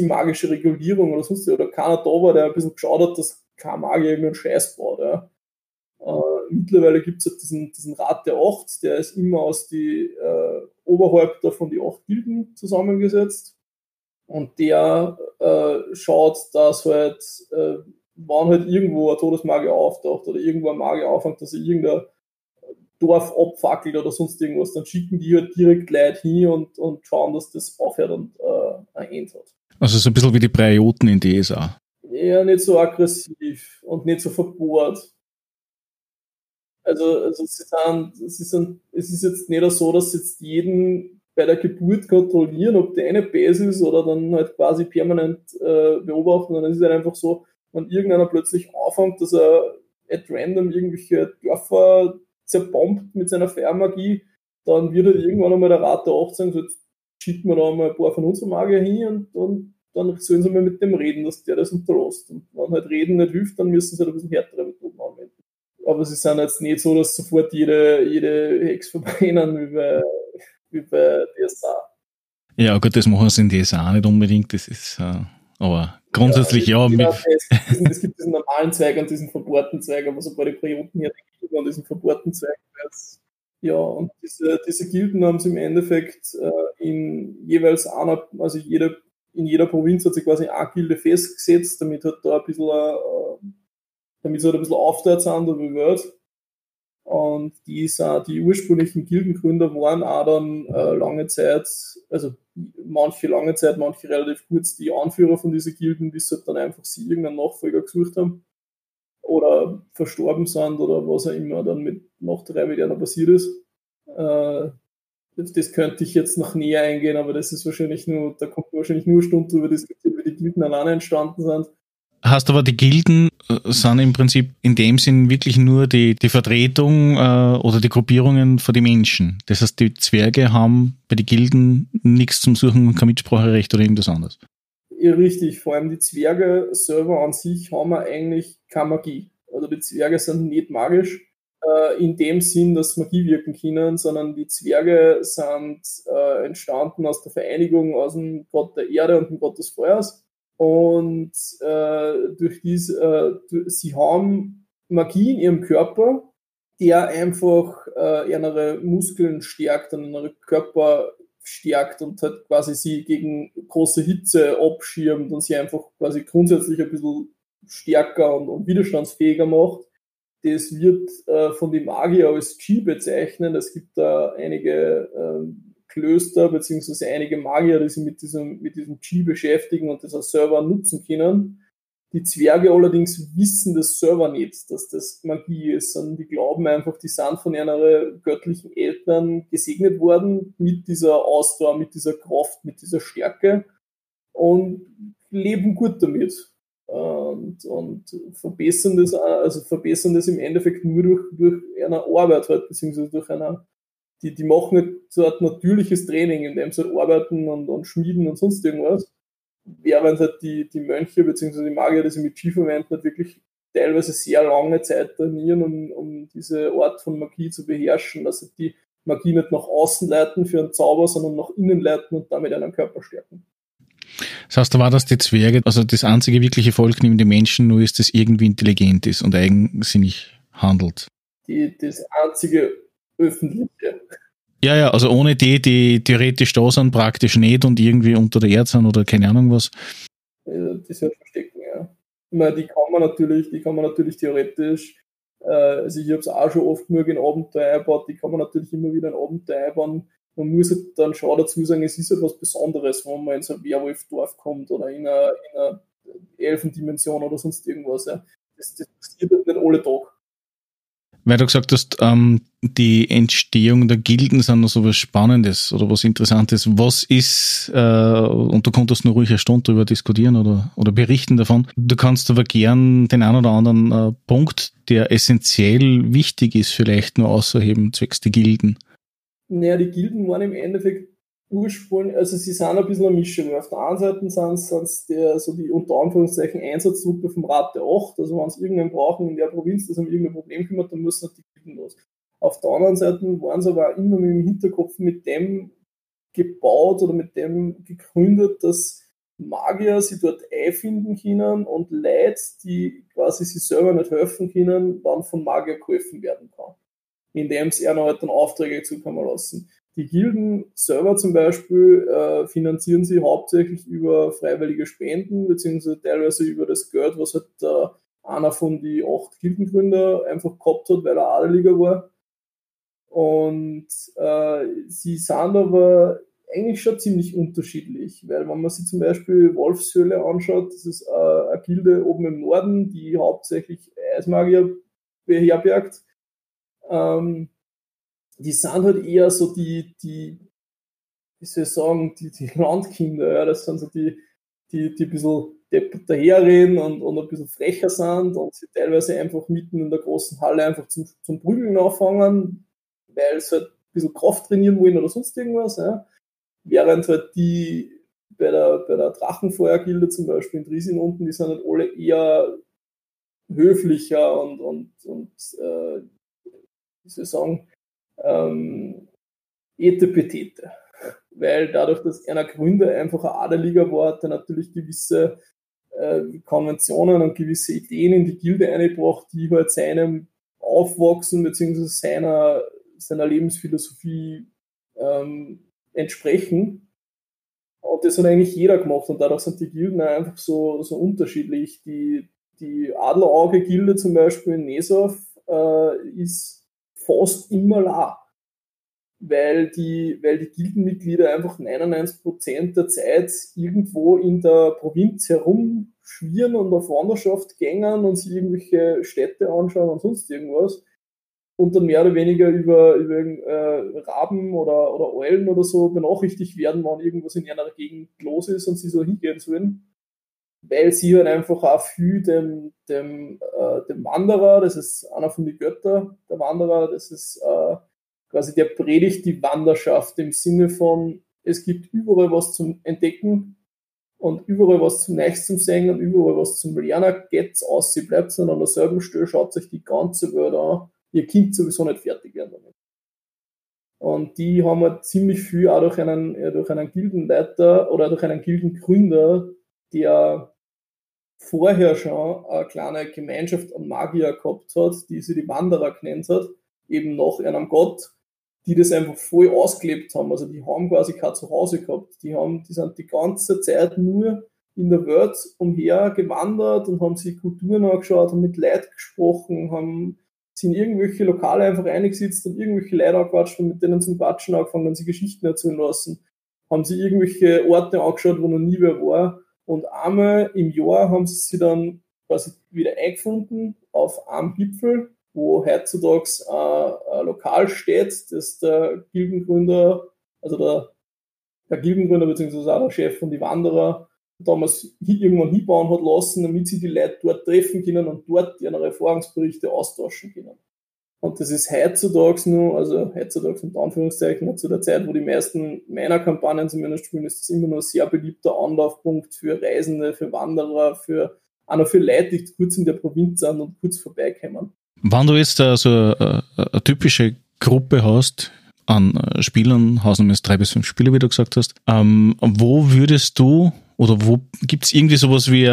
magische Regulierung oder sonst, oder keiner da war, der ein bisschen geschaut hat, dass kein Magier irgendeinen Scheiß baut. Ja. Mittlerweile gibt es halt diesen Rat der Ocht, der ist immer aus die oberhalb davon die 8 Gilden zusammengesetzt, und der schaut, dass halt, wann halt irgendwo ein Todesmagier auftaucht oder irgendwo ein Magier auffängt, dass er irgendein Dorf abfackelt oder sonst irgendwas, dann schicken die halt direkt Leute hin und schauen, dass das aufhört und ein Ende hat. Also so ein bisschen wie die Prioten in DSA. Ja, nicht so aggressiv und nicht so verbohrt. Also es ist jetzt nicht so, dass sie jetzt jeden bei der Geburt kontrollieren, ob der eine Base ist oder dann halt quasi permanent beobachten. Und dann ist es halt einfach so, wenn irgendeiner plötzlich anfängt, dass er at random irgendwelche Dörfer zerbombt mit seiner Feuermagie, dann wird halt irgendwann einmal der Rat der Ocht sagen, so jetzt schicken wir da mal ein paar von unseren Magier hin und dann sollen sie mal mit dem reden, dass der das unterlässt. Und wenn halt Reden nicht hilft, dann müssen sie halt ein bisschen härtere Methoden anwenden. aber sie sind jetzt nicht so, dass sofort jede Hex verbrennen wie bei DSA. Ja gut, das machen sie in DSA nicht unbedingt, das ist, aber grundsätzlich ja. Es gibt diesen normalen Zweig und diesen verbohrten Zweig, aber sobald ich Perioden hier denke, an diesen verbohrten Zweig, ja, und diese Gilden haben sie im Endeffekt in jeweils einer, also in jeder Provinz hat sie quasi eine Gilde festgesetzt, damit halt da ein bisschen, damit sie halt ein bisschen aufwärts an der Welt. Und die ursprünglichen Gildengründer waren auch dann lange Zeit, also manche relativ kurz, die Anführer von diesen Gilden, bis halt dann einfach sie irgendeinen Nachfolger gesucht haben oder verstorben sind oder was auch immer dann nach der Reihe mit einer passiert ist. Das könnte ich jetzt noch näher eingehen, aber das ist wahrscheinlich nur, da kommt wahrscheinlich nur eine Stunde drüber diskutiert, wie die Gilden alleine entstanden sind. Hast aber die Gilden sind im Prinzip in dem Sinn wirklich nur die Vertretung oder die Gruppierungen von den Menschen. Das heißt, die Zwerge haben bei den Gilden nichts zum Suchen und kein Mitspracherecht oder irgendwas anderes. Ja, richtig. Vor allem die Zwerge selber an sich haben eigentlich keine Magie. Also die Zwerge sind nicht magisch in dem Sinn, dass Magie wirken können, sondern die Zwerge sind entstanden aus der Vereinigung aus dem Gott der Erde und dem Gott des Feuers. Und sie haben Magie in ihrem Körper, der einfach ihre Muskeln stärkt und ihre Körper stärkt und halt quasi sie gegen große Hitze abschirmt und sie einfach quasi grundsätzlich ein bisschen stärker und widerstandsfähiger macht. Das wird von den Magier als Qi bezeichnet. Es gibt da einige Klöster bzw. einige Magier, die sich mit diesem Qi beschäftigen und das als Server nutzen können. Die Zwerge allerdings wissen das Server nicht, dass das Magie ist, sondern die glauben einfach, die sind von ihren göttlichen Eltern gesegnet worden mit dieser Ausdauer, mit dieser Kraft, mit dieser Stärke und leben gut damit und verbessern das, also verbessern das im Endeffekt nur durch eine Arbeit halt, beziehungsweise durch eine. Die machen so ein natürliches Training, indem sie halt arbeiten und schmieden und sonst irgendwas. Während halt die Mönche bzw. die Magier, die sie mit Qi verwenden, halt wirklich teilweise sehr lange Zeit trainieren, um diese Art von Magie zu beherrschen. Dass halt die Magie nicht nach außen leiten für einen Zauber, sondern nach innen leiten und damit einen Körper stärken. Das heißt, da war das die Zwerge, also das einzige wirkliche Volk neben den Menschen nur ist, das irgendwie intelligent ist und eigensinnig handelt. Das einzige öffentliche. Ja, also ohne die theoretisch da sind, praktisch nicht und irgendwie unter der Erde sind oder keine Ahnung was. Ja, das wird verstecken, ja. Ich meine, die kann man natürlich theoretisch, also ich habe es auch schon oft nur in Abenteuer eingebaut, die kann man natürlich immer wieder in Abenteuer einbauen. Man muss halt dann schon dazu sagen, es ist etwas Besonderes, wenn man in so ein Werwolf-Dorf kommt oder in eine Elfendimension oder sonst irgendwas. Ja. Das passiert halt nicht alle Tage. Weil du gesagt hast, die Entstehung der Gilden sind noch so was Spannendes oder was Interessantes. Was ist, und du konntest nur ruhig eine Stunde darüber diskutieren oder berichten davon, du kannst aber gern den einen oder anderen Punkt, der essentiell wichtig ist, vielleicht nur außerheben, zwecks die Gilden. Naja, die Gilden waren im Endeffekt ursprünglich, also sie sind ein bisschen eine Mischung. Auf der einen Seite sind es so die unter Anführungszeichen Einsatzgruppe vom Rat der Ocht, also wenn sie irgendeinen brauchen in der Provinz, das um irgendein Problem kümmert, dann müssen halt die Gilden los. Auf der anderen Seite waren sie aber auch immer mit dem Hinterkopf mit dem gebaut oder mit dem gegründet, dass Magier sie dort einfinden können und Leute, die quasi sich selber nicht helfen können, dann von Magier geholfen werden kann, indem sie ihnen halt dann Aufträge zukommen lassen. Die Gilden selber zum Beispiel finanzieren sie hauptsächlich über freiwillige Spenden, beziehungsweise teilweise über das Geld, was halt einer von den 8 Gildengründer einfach gehabt hat, weil er Adeliger war. Und sie sind aber eigentlich schon ziemlich unterschiedlich, weil wenn man sich zum Beispiel Wolfshöhle anschaut, das ist eine Gilde oben im Norden, die hauptsächlich Eismagier beherbergt. Die sind halt eher so die wie soll ich sagen, die Landkinder, ja, das sind so die ein bisschen daherreden und ein bisschen frecher sind und sie teilweise einfach mitten in der großen Halle einfach zum Prügeln anfangen, weil sie halt ein bisschen Kraft trainieren wollen oder sonst irgendwas, ja. Während halt die bei der Drachenfeuergilde zum Beispiel in Trizin unten, die sind halt alle eher höflicher und wie soll ich sagen, etepetete. Weil dadurch, dass einer Gründer einfach ein Adeliger war, hat er natürlich gewisse Konventionen und gewisse Ideen in die Gilde eingebracht, die halt seinem Aufwachsen bzw. seiner Lebensphilosophie entsprechen. Und das hat eigentlich jeder gemacht und dadurch sind die Gilden einfach so unterschiedlich. Die Adlerauge-Gilde zum Beispiel in Nesov ist fast immer la. Weil die Gildenmitglieder einfach 99% der Zeit irgendwo in der Provinz herumschwirren und auf Wanderschaft gängern und sich irgendwelche Städte anschauen und sonst irgendwas und dann mehr oder weniger über Raben oder Eulen oder so benachrichtigt werden, wann irgendwas in einer Gegend los ist und sie so hingehen sollen, weil sie halt einfach auch viel dem Wanderer, das ist einer von den Göttern, der Wanderer, das ist quasi der predigt die Wanderschaft im Sinne von, es gibt überall was zum Entdecken und überall was zum Nächsten sehen und überall was zum Lernen, geht's aus, sie bleibt an derselben Stelle, schaut euch die ganze Welt an, ihr Kind sowieso nicht fertig werden damit. Und die haben halt ziemlich viel auch durch einen Gildenleiter oder durch einen Gildengründer, der vorher schon eine kleine Gemeinschaft an Magier gehabt hat, die sie die Wanderer genannt hat, eben nach einem Gott, die das einfach voll ausgelebt haben. Also die haben quasi kein Zuhause gehabt. Die sind die ganze Zeit nur in der Welt umher gewandert und haben sich Kulturen angeschaut, haben mit Leuten gesprochen, sind in irgendwelche Lokale einfach reingesetzt und irgendwelche Leute angequatscht und mit denen zum Quatschen angefangen und sie Geschichten erzählen lassen. Haben sie irgendwelche Orte angeschaut, wo noch nie wer war. Und einmal im Jahr haben sie sich dann quasi wieder eingefunden auf einem Gipfel, wo heutzutage ein Lokal steht, das der Gildengründer, also der Gildengründer bzw. auch der Chef von die Wanderer damals irgendwann hinbauen hat lassen, damit sie die Leute dort treffen können und dort ihre Erfahrungsberichte austauschen können. Und das ist heutzutage nur, also heutzutage unter Anführungszeichen, zu der Zeit, wo die meisten meiner Kampagnen zumindest spielen, ist das immer noch ein sehr beliebter Anlaufpunkt für Reisende, für Wanderer, auch noch für Leute, die kurz in der Provinz sind und kurz vorbeikommen. Wenn du jetzt so eine typische Gruppe hast an Spielern, hausnummer 3 bis 5 Spieler, wie du gesagt hast, wo würdest du, oder wo gibt es irgendwie sowas wie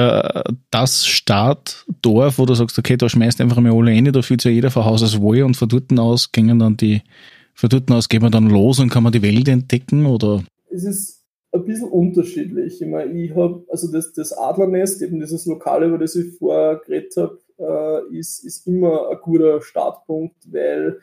das Startdorf, wo du sagst, okay, da schmeißt einfach mal alle rein, da fühlt sich ja jeder von Haus aus wohl und gehen wir dann los und kann man die Welt entdecken, oder? Es ist ein bisschen unterschiedlich. Ich meine, ich habe, also das Adlernest, eben dieses Lokal, über das ich vorher geredet habe, ist immer ein guter Startpunkt, weil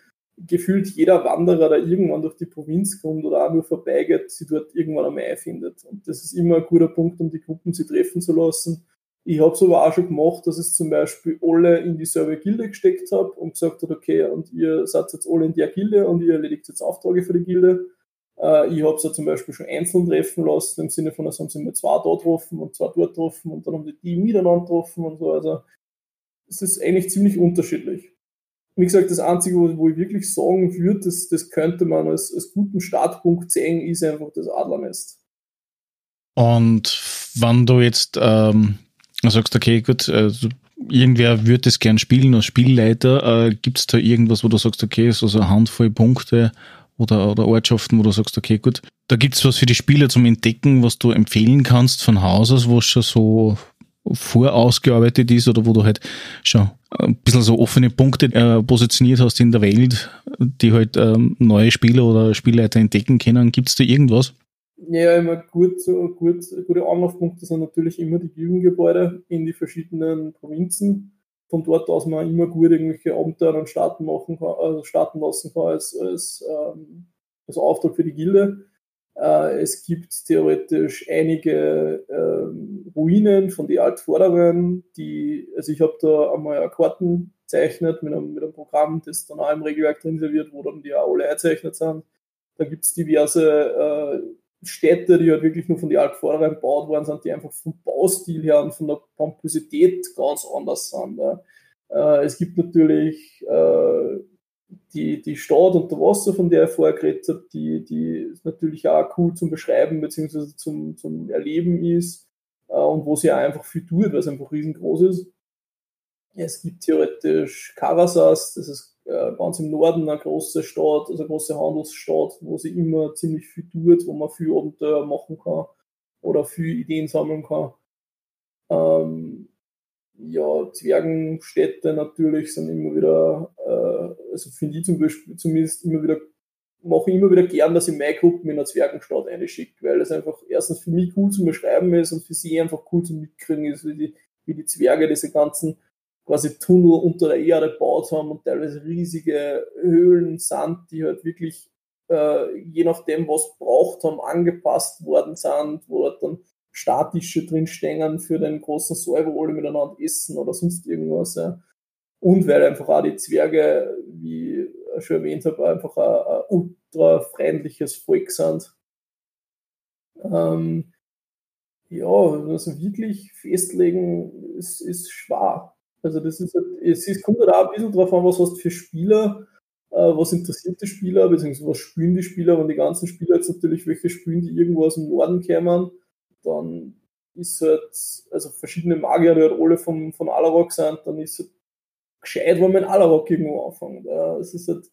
gefühlt jeder Wanderer, der irgendwann durch die Provinz kommt oder auch nur vorbeigeht, sich dort irgendwann einmal einfindet. Und das ist immer ein guter Punkt, um die Gruppen sich treffen zu lassen. Ich habe es aber auch schon gemacht, dass ich zum Beispiel alle in dieselbe Gilde gesteckt habe und gesagt habe, okay, und ihr seid jetzt alle in der Gilde und ihr erledigt jetzt Aufträge für die Gilde. Ich habe es ja zum Beispiel schon einzeln treffen lassen, im Sinne von, es haben sie mal 2 da getroffen und 2 dort getroffen und dann haben die miteinander getroffen und so. Also es ist eigentlich ziemlich unterschiedlich. Wie gesagt, das Einzige, wo ich wirklich sagen würde, das könnte man als guten Startpunkt sehen, ist einfach das Adlernest. Und wenn du jetzt sagst, okay, gut, irgendwer würde das gern spielen als Spielleiter, gibt es da irgendwas, wo du sagst, okay, so eine Handvoll Punkte oder Ortschaften, wo du sagst, okay, gut, da gibt es was für die Spieler zum Entdecken, was du empfehlen kannst von Haus aus, was schon so vorausgearbeitet ist oder wo du halt schon ein bisschen so offene Punkte positioniert hast in der Welt, die halt neue Spieler oder Spielleiter entdecken können. Gibt es da irgendwas? Ja, immer gute Anlaufpunkte sind natürlich immer die Gildengebäude in die verschiedenen Provinzen. Von dort aus man immer gut irgendwelche Abenteuer und starten lassen kann als Auftrag für die Gilde. Es gibt theoretisch einige Ruinen von den Altvorderern, also ich habe da einmal Karten gezeichnet mit einem Programm, das dann auch im Regelwerk drin wird, wo dann die auch alle eingezeichnet sind. Da gibt es diverse Städte, die halt wirklich nur von den Altvorderern gebaut worden sind, die einfach vom Baustil her und von der Pomposität ganz anders sind. Ja. Es gibt natürlich die Stadt unter Wasser, von der ich vorher geredet habe, die ist natürlich auch cool zum Beschreiben bzw. zum Erleben ist und wo sie auch einfach viel tut, weil es einfach riesengroß ist. Es gibt theoretisch Kavasas, das ist ganz im Norden eine große Stadt, also eine große Handelsstadt, wo sie immer ziemlich viel tut, wo man viel Abenteuer machen kann oder viel Ideen sammeln kann. Ja, Zwergenstädte natürlich sind immer wieder, also finde ich zum Beispiel zumindest immer wieder, mache ich immer wieder gern, dass ich meine Gruppen in eine Zwergenstadt einschicke, weil es einfach erstens für mich cool zum Beschreiben ist und für sie einfach cool zum Mitkriegen ist, wie die Zwerge diese ganzen quasi Tunnel unter der Erde gebaut haben und teilweise riesige Höhlen, Sand, die halt wirklich je nachdem, was braucht haben, angepasst worden sind, wo halt dann Statische drinstehen für den großen Saal, wo alle miteinander essen oder sonst irgendwas. Ja. Und weil einfach auch die Zwerge, wie ich schon erwähnt habe, einfach ein ultra freundliches Volk sind. Ja, also wirklich festlegen ist schwer. Also das ist halt, kommt halt auch ein bisschen drauf an, was hast du für Spieler, was interessiert die Spieler, beziehungsweise was spielen die Spieler, wenn die ganzen Spieler jetzt natürlich welche spielen, die irgendwo aus dem Norden kämen, dann ist halt, also verschiedene Magier, die halt alle von Alarok sind, dann ist halt gescheit, wenn man in Alarok irgendwo anfängt. Es ist halt.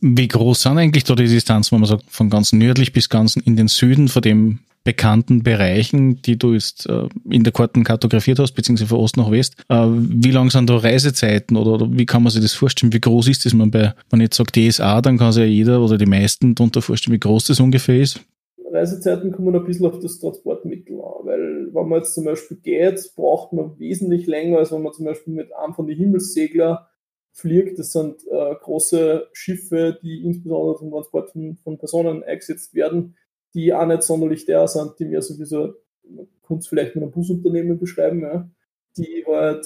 Wie groß sind eigentlich da die Distanzen, wenn man sagt, von ganz nördlich bis ganz in den Süden, von den bekannten Bereichen, die du jetzt in der Karten kartografiert hast, beziehungsweise von Ost nach West? Wie lang sind da Reisezeiten oder wie kann man sich das vorstellen? Wie groß ist das? Wenn ich jetzt sage DSA, dann kann sich ja jeder oder die meisten darunter vorstellen, wie groß das ungefähr ist. Reisezeiten kommen ein bisschen auf das Transportmittel an, weil wenn man jetzt zum Beispiel geht, braucht man wesentlich länger, als wenn man zum Beispiel mit einem von den Himmelssegler fliegt. Das sind große Schiffe, die insbesondere zum Transport von Personen eingesetzt werden, die auch nicht sonderlich der sind, die mehr sowieso, man kann es vielleicht mit einem Busunternehmen beschreiben, ja, die halt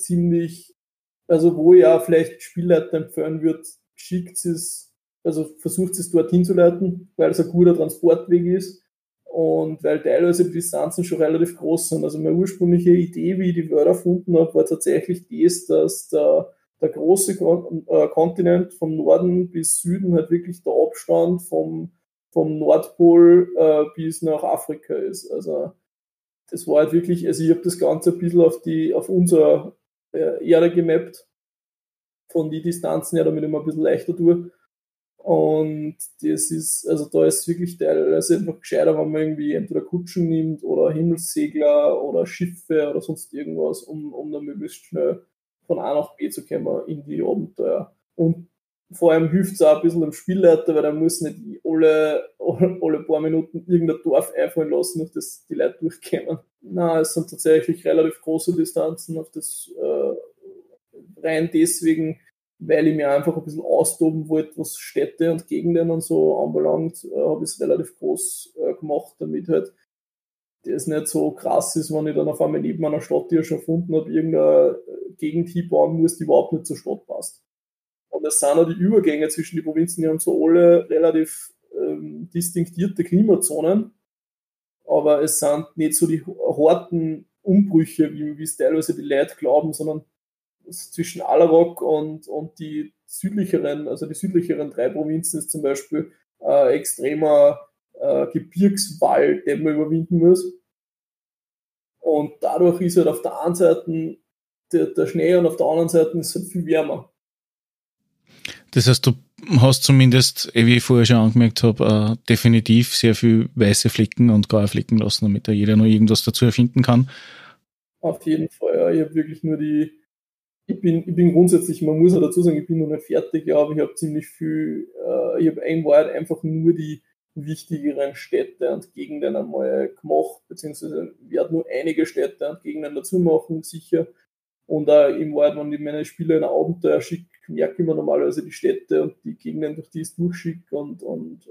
ziemlich, also wo ja vielleicht Spielleiter empfehlen wird, schickt es, also versucht es dorthin zu leiten, weil es ein guter Transportweg ist und weil teilweise die Distanzen schon relativ groß sind. Also meine ursprüngliche Idee, wie ich die Wörter erfunden habe, war tatsächlich das, dass der große Kontinent vom Norden bis Süden halt wirklich der Abstand vom Nordpol bis nach Afrika ist. Also das war halt wirklich, also ich habe das Ganze ein bisschen auf unsere Erde gemappt, von den Distanzen her, damit ich mir ein bisschen leichter tue. Und das ist, also da ist wirklich teilweise einfach gescheiter, wenn man irgendwie entweder Kutschen nimmt oder Himmelssegler oder Schiffe oder sonst irgendwas, um dann möglichst schnell von A nach B zu kommen in die Abenteuer. Und vor allem hilft es auch ein bisschen dem Spielleiter, weil er muss nicht alle paar Minuten irgendein Dorf einfallen lassen, auf das die Leute durchkommen. Nein, es sind tatsächlich relativ große Distanzen, auf das rein deswegen, weil ich mir einfach ein bisschen austoben wollte, was Städte und Gegenden und so anbelangt, habe ich es relativ groß gemacht, damit halt das nicht so krass ist, wenn ich dann auf einmal neben einer Stadt, die ich schon erfunden habe, irgendeine Gegend hinbauen muss, die überhaupt nicht zur Stadt passt. Und das sind auch die Übergänge zwischen den Provinzen, die haben so alle relativ distinktierte Klimazonen, aber es sind nicht so die harten Umbrüche, wie es teilweise die Leute glauben, sondern zwischen Alarok und die südlicheren, also die südlicheren drei Provinzen ist zum Beispiel extremer Gebirgswald, den man überwinden muss. Und dadurch ist halt auf der einen Seite der Schnee und auf der anderen Seite ist es halt viel wärmer. Das heißt, du hast zumindest, wie ich vorher schon angemerkt habe, definitiv sehr viel weiße Flecken und graue Flecken lassen, damit da jeder noch irgendwas dazu erfinden kann. Auf jeden Fall, ja. Ich habe wirklich nur ich bin grundsätzlich, man muss ja dazu sagen, ich bin noch nicht fertig, ja, aber ich habe ziemlich viel, ich habe in Wahrheit einfach nur die wichtigeren Städte und Gegenden einmal gemacht, beziehungsweise werde nur einige Städte und Gegenden dazu machen, sicher. Und auch in Wahrheit, wenn ich meine Spieler in ein Abenteuer schicke, merke ich mir normalerweise die Städte und die Gegenden, durch die ich es durchschicke und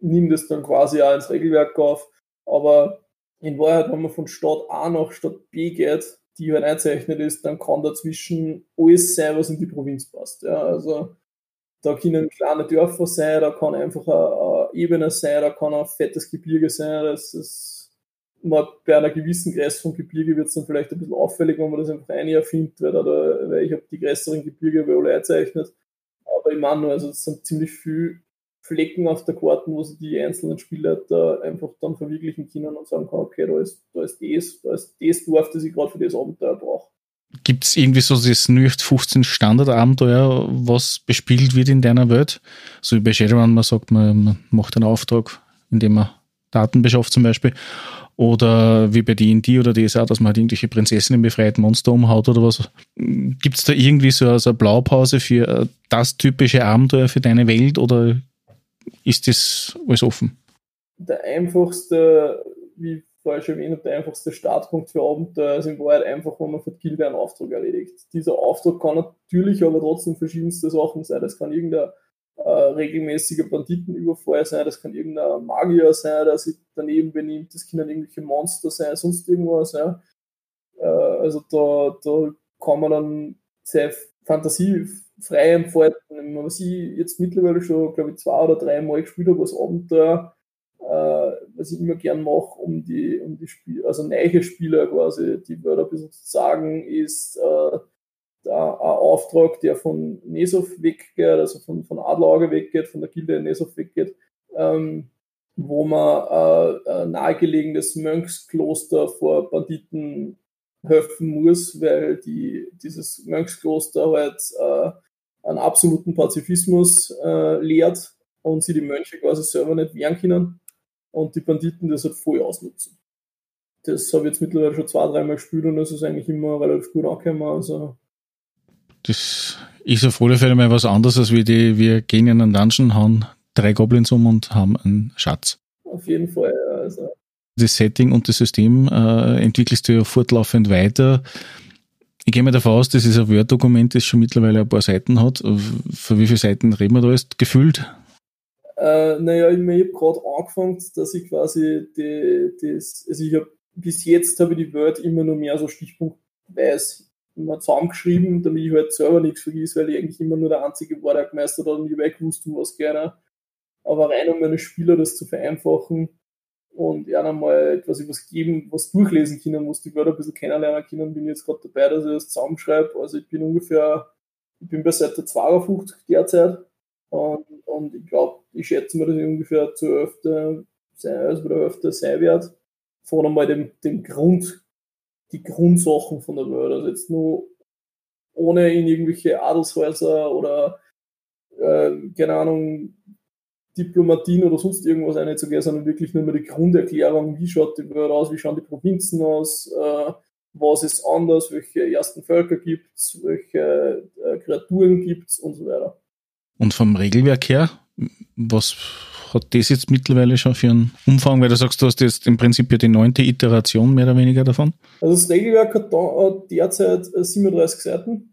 nehme das dann quasi auch ins Regelwerk auf. Aber in Wahrheit, wenn man von Stadt A nach Stadt B geht, die halt einzeichnet ist, dann kann dazwischen alles sein, was in die Provinz passt. Ja, also da können kleine Dörfer sein, da kann einfach eine Ebene sein, da kann ein fettes Gebirge sein. Das ist, bei einer gewissen Größe vom Gebirge wird es dann vielleicht ein bisschen auffällig, wenn man das einfach rein erfindet, weil ich habe die größeren Gebirge bei alle einzeichnet. Aber ich meine nur, also es sind ziemlich viele Flecken auf der Karte, wo sie die einzelnen Spielleiter einfach dann verwirklichen können und sagen kann, okay, da ist das Dorf, das ich gerade für das Abenteuer brauche. gibt es irgendwie so das 0815 Standardabenteuer, was bespielt wird in deiner Welt? So wie bei Shadowrun, man sagt, man macht einen Auftrag, indem man Daten beschafft zum Beispiel. Oder wie bei D&D oder DSA, dass man halt irgendwelche Prinzessinnen befreit, Monster umhaut oder was. Gibt es da irgendwie so eine Blaupause für das typische Abenteuer für deine Welt oder ist das alles offen? Der einfachste, wie ich vorher schon erwähnt habe, der einfachste Startpunkt für Abenteuer ist in Wahrheit einfach, wenn man für die Gilde einen Auftrag erledigt. Dieser Auftrag kann natürlich aber trotzdem verschiedenste Sachen sein. Das kann irgendein regelmäßiger Banditenüberfall sein, das kann irgendein Magier sein, der sich daneben benimmt, das können irgendwelche Monster sein, sonst irgendwas sein. Also da kann man dann sehr fantasiefrei entfalten. Wenn man sich jetzt mittlerweile schon, glaube ich, 2 oder 3 Mal gespielt habe als Abenteuer, was ich immer gern mache, um die Spiele, also neue Spieler quasi, die Wörter ein bisschen zu sagen, ist ein Auftrag, der von Nesov weggeht, also von Adlernest weggeht, von der Gilde Nesov weggeht, wo man ein nahegelegenes Mönchskloster vor Banditen helfen muss, weil dieses Mönchskloster halt einen absoluten Pazifismus lehrt und sie die Mönche quasi selber nicht wehren können und die Banditen das halt voll ausnutzen. Das habe ich jetzt mittlerweile schon 2, 3 Mal gespielt und das ist eigentlich immer relativ gut angekommen, also das ist auf alle Fälle mal was anderes, als wir gehen in einen Dungeon, hauen 3 Goblins um und haben einen Schatz. Auf jeden Fall, ja. Also. Das Setting und das System entwickelst du ja fortlaufend weiter. Ich gehe mal davon aus, das ist ein Word-Dokument, das schon mittlerweile ein paar Seiten hat. Von wie vielen Seiten reden wir da jetzt gefühlt? Ich habe gerade angefangen, dass ich quasi bis jetzt habe ich die Word immer nur mehr so stichpunktweise immer zusammengeschrieben, damit ich halt selber nichts vergiss, weil ich eigentlich immer nur der Einzige war, der gemeistert hat und ich wusste, was gerne. Aber rein um meine Spieler das zu vereinfachen und ihnen einmal etwas übergeben, was durchlesen können, was die Wörter ein bisschen kennenlernen können, bin ich jetzt gerade dabei, dass ich das zusammenschreibe. Also ich bin bei Seite 52 derzeit und ich glaube, ich schätze mir, dass ich ungefähr bei der Hälfte sein werde. Vor allem bei dem Grund, die Grundsachen von der Welt, also jetzt nur ohne in irgendwelche Adelshäuser oder Diplomatien oder sonst irgendwas einzugehen, sondern wirklich nur mal die Grunderklärung, wie schaut die Welt aus, wie schauen die Provinzen aus, was ist anders, welche ersten Völker gibt es, welche Kreaturen gibt es und so weiter. Und vom Regelwerk her, was hat das jetzt mittlerweile schon für einen Umfang? Weil du sagst, du hast jetzt im Prinzip ja die 9. Iteration mehr oder weniger davon. Also das Regelwerk hat derzeit 37 Seiten.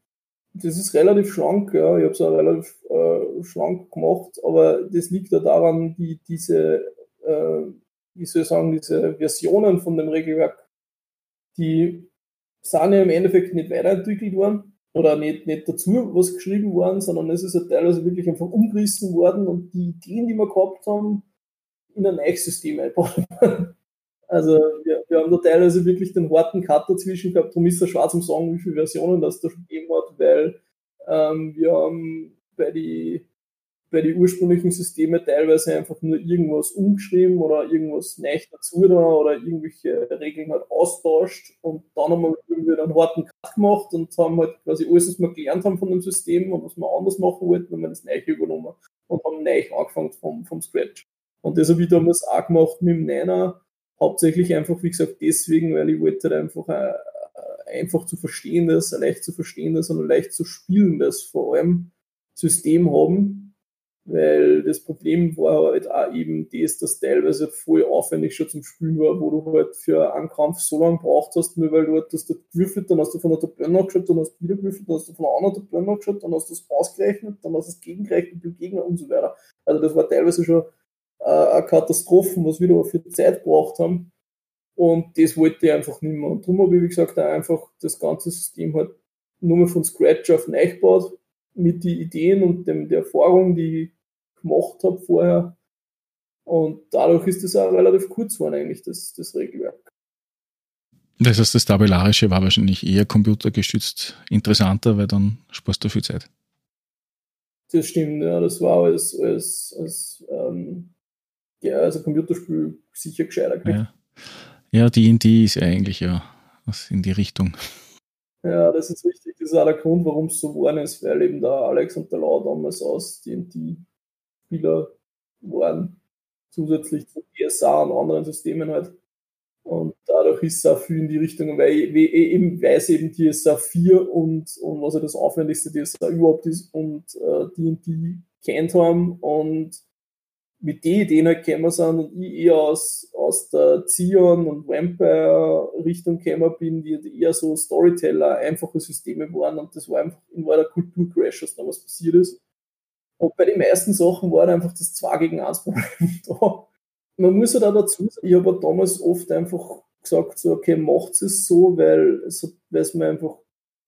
Das ist relativ schlank, ja. Ich habe es auch relativ schlank gemacht, aber das liegt ja daran, wie diese Versionen von dem Regelwerk, die sind ja im Endeffekt nicht weiterentwickelt worden oder nicht dazu was geschrieben worden, sondern es ist ja teilweise wirklich einfach umgerissen worden und die Ideen, die wir gehabt haben, in ein neues System einbauen. Also wir haben da teilweise wirklich den harten Cut dazwischen gehabt, darum ist es schwer zu sagen, wie viele Versionen das da schon gegeben hat, weil wir haben bei den ursprünglichen Systemen teilweise einfach nur irgendwas umgeschrieben oder irgendwas neu dazu da oder irgendwelche Regeln halt austauscht und dann haben wir irgendwie einen harten Cut gemacht und haben halt quasi alles, was wir gelernt haben von dem System und was wir anders machen wollten, haben wir das neu übernommen und haben neu angefangen vom Scratch. Und das habe ich damals auch gemacht mit dem Niner, hauptsächlich einfach, wie gesagt, deswegen, weil ich wollte halt einfach einfach zu verstehendes, leicht zu verstehendes und leicht zu spielendes vor allem System haben. Weil das Problem war halt auch eben das, dass teilweise voll aufwendig schon zum Spielen war, wo du halt für einen Kampf so lange gebraucht hast, nur weil du halt das gewürfelt, dann hast du von der Tabelle nachgeschaut, dann hast du wieder gewürfelt, dann hast du von einer anderen Tabelle nachgeschaut, dann hast du es ausgerechnet, dann hast du es gegengerechnet mit dem Gegner und so weiter. Also das war teilweise schon eine Katastrophe, was wir da für Zeit gebraucht haben. Und das wollte ich einfach nicht mehr. Und darum habe ich, wie gesagt, auch einfach das ganze System halt nur mal von Scratch auf neu gebaut, mit den Ideen und der Erfahrung, die ich gemacht habe vorher. Und dadurch ist das auch relativ kurz geworden eigentlich, das Regelwerk. Das heißt, das Tabellarische war wahrscheinlich eher computergestützt interessanter, weil dann sparst du viel Zeit. Das stimmt, ja. Das war als Computerspiel sicher gescheiter. Ja, D&D ist ja eigentlich ja was in die Richtung. Ja, das ist richtig. Das ist auch der Grund, warum es so geworden ist, weil eben der Alex und der Lau damals aus D&D-Spieler waren, zusätzlich zu DSA und anderen Systemen halt. Und dadurch ist es auch viel in die Richtung, weil es eben DSA 4 und was ja das aufwendigste DSA überhaupt ist und D&D kennt haben und mit den Ideen halt gekommen sind und ich eher aus der Zion- und Vampire-Richtung gekommen bin, die eher so Storyteller, einfache Systeme waren und das war einfach der Kulturcrash, was damals passiert ist. Und bei den meisten Sachen war einfach das 2-gegen-1-Problem da. Man muss halt auch dazu sagen, ich habe damals oft einfach gesagt, so, okay, macht es so, weil es mir einfach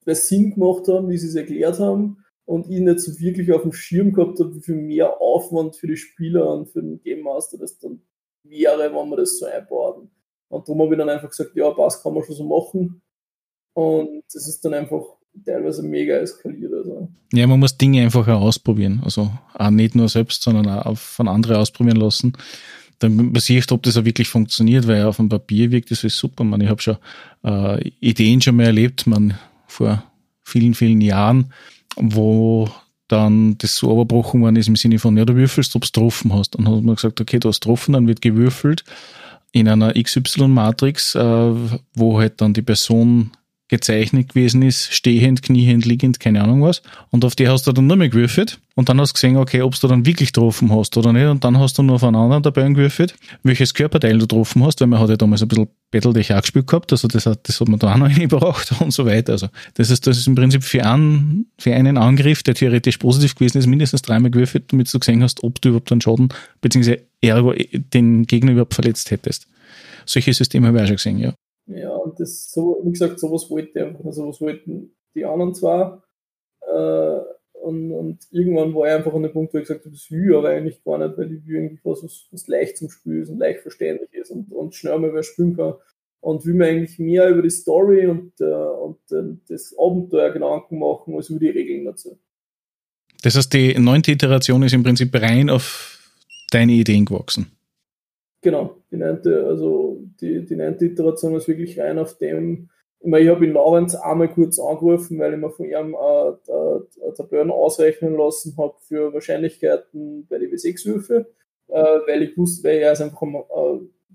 Sinn gemacht haben, wie sie es erklärt haben. Und ich nicht so wirklich auf dem Schirm gehabt habe, wie viel mehr Aufwand für die Spieler und für den Game Master das dann wäre, wenn wir das so einbauen. Und darum habe ich dann einfach gesagt, ja, passt, kann man schon so machen. Und das ist dann einfach teilweise mega eskaliert. Also. Ja, man muss Dinge einfach auch ausprobieren. Also auch nicht nur selbst, sondern auch von anderen ausprobieren lassen. Dann passiert, ob das auch wirklich funktioniert, weil auf dem Papier wirkt das alles super. Ich habe schon Ideen schon mal erlebt, vor vielen, vielen Jahren, wo dann das so überbrochen worden ist im Sinne von, ja, du würfelst, ob du getroffen hast. Dann hat man gesagt, okay, du hast getroffen, dann wird gewürfelt in einer XY-Matrix, wo halt dann die Person gezeichnet gewesen ist, stehend, kniehend, liegend, keine Ahnung was. Und auf die hast du dann nur mehr gewürfelt und dann hast du gesehen, okay, ob du dann wirklich getroffen hast oder nicht. Und dann hast du nur auf einen anderen dabei gewürfelt, welches Körperteil du getroffen hast, weil man hat ja damals ein bisschen Battletech auch gespielt gehabt, also das hat man da auch noch eingebracht und so weiter. Also das ist im Prinzip für einen Angriff, der theoretisch positiv gewesen ist, mindestens 3-mal gewürfelt, damit du gesehen hast, ob du überhaupt einen Schaden bzw. ergo den Gegner überhaupt verletzt hättest. Solche Systeme habe ich auch schon gesehen, ja. Ja, und das, so, wie gesagt, sowas wollten die anderen zwar. Und irgendwann war ich einfach an dem Punkt, wo ich gesagt habe, das will ich aber eigentlich gar nicht, weil ich will irgendwie was leicht zum Spielen ist und leicht verständlich ist und schnell mal wer spielen kann. Und will mir eigentlich mehr über die Story und das Abenteuer Gedanken machen, als über die Regeln dazu. Das heißt, die 9. Iteration ist im Prinzip rein auf deine Ideen gewachsen. Genau, die neunte Iteration ist wirklich rein auf dem. Ich habe ihn Lawrence einmal kurz angerufen, weil ich mir von ihm Tabellen ausrechnen lassen habe für Wahrscheinlichkeiten bei den W6-Würfe, weil er ist einfach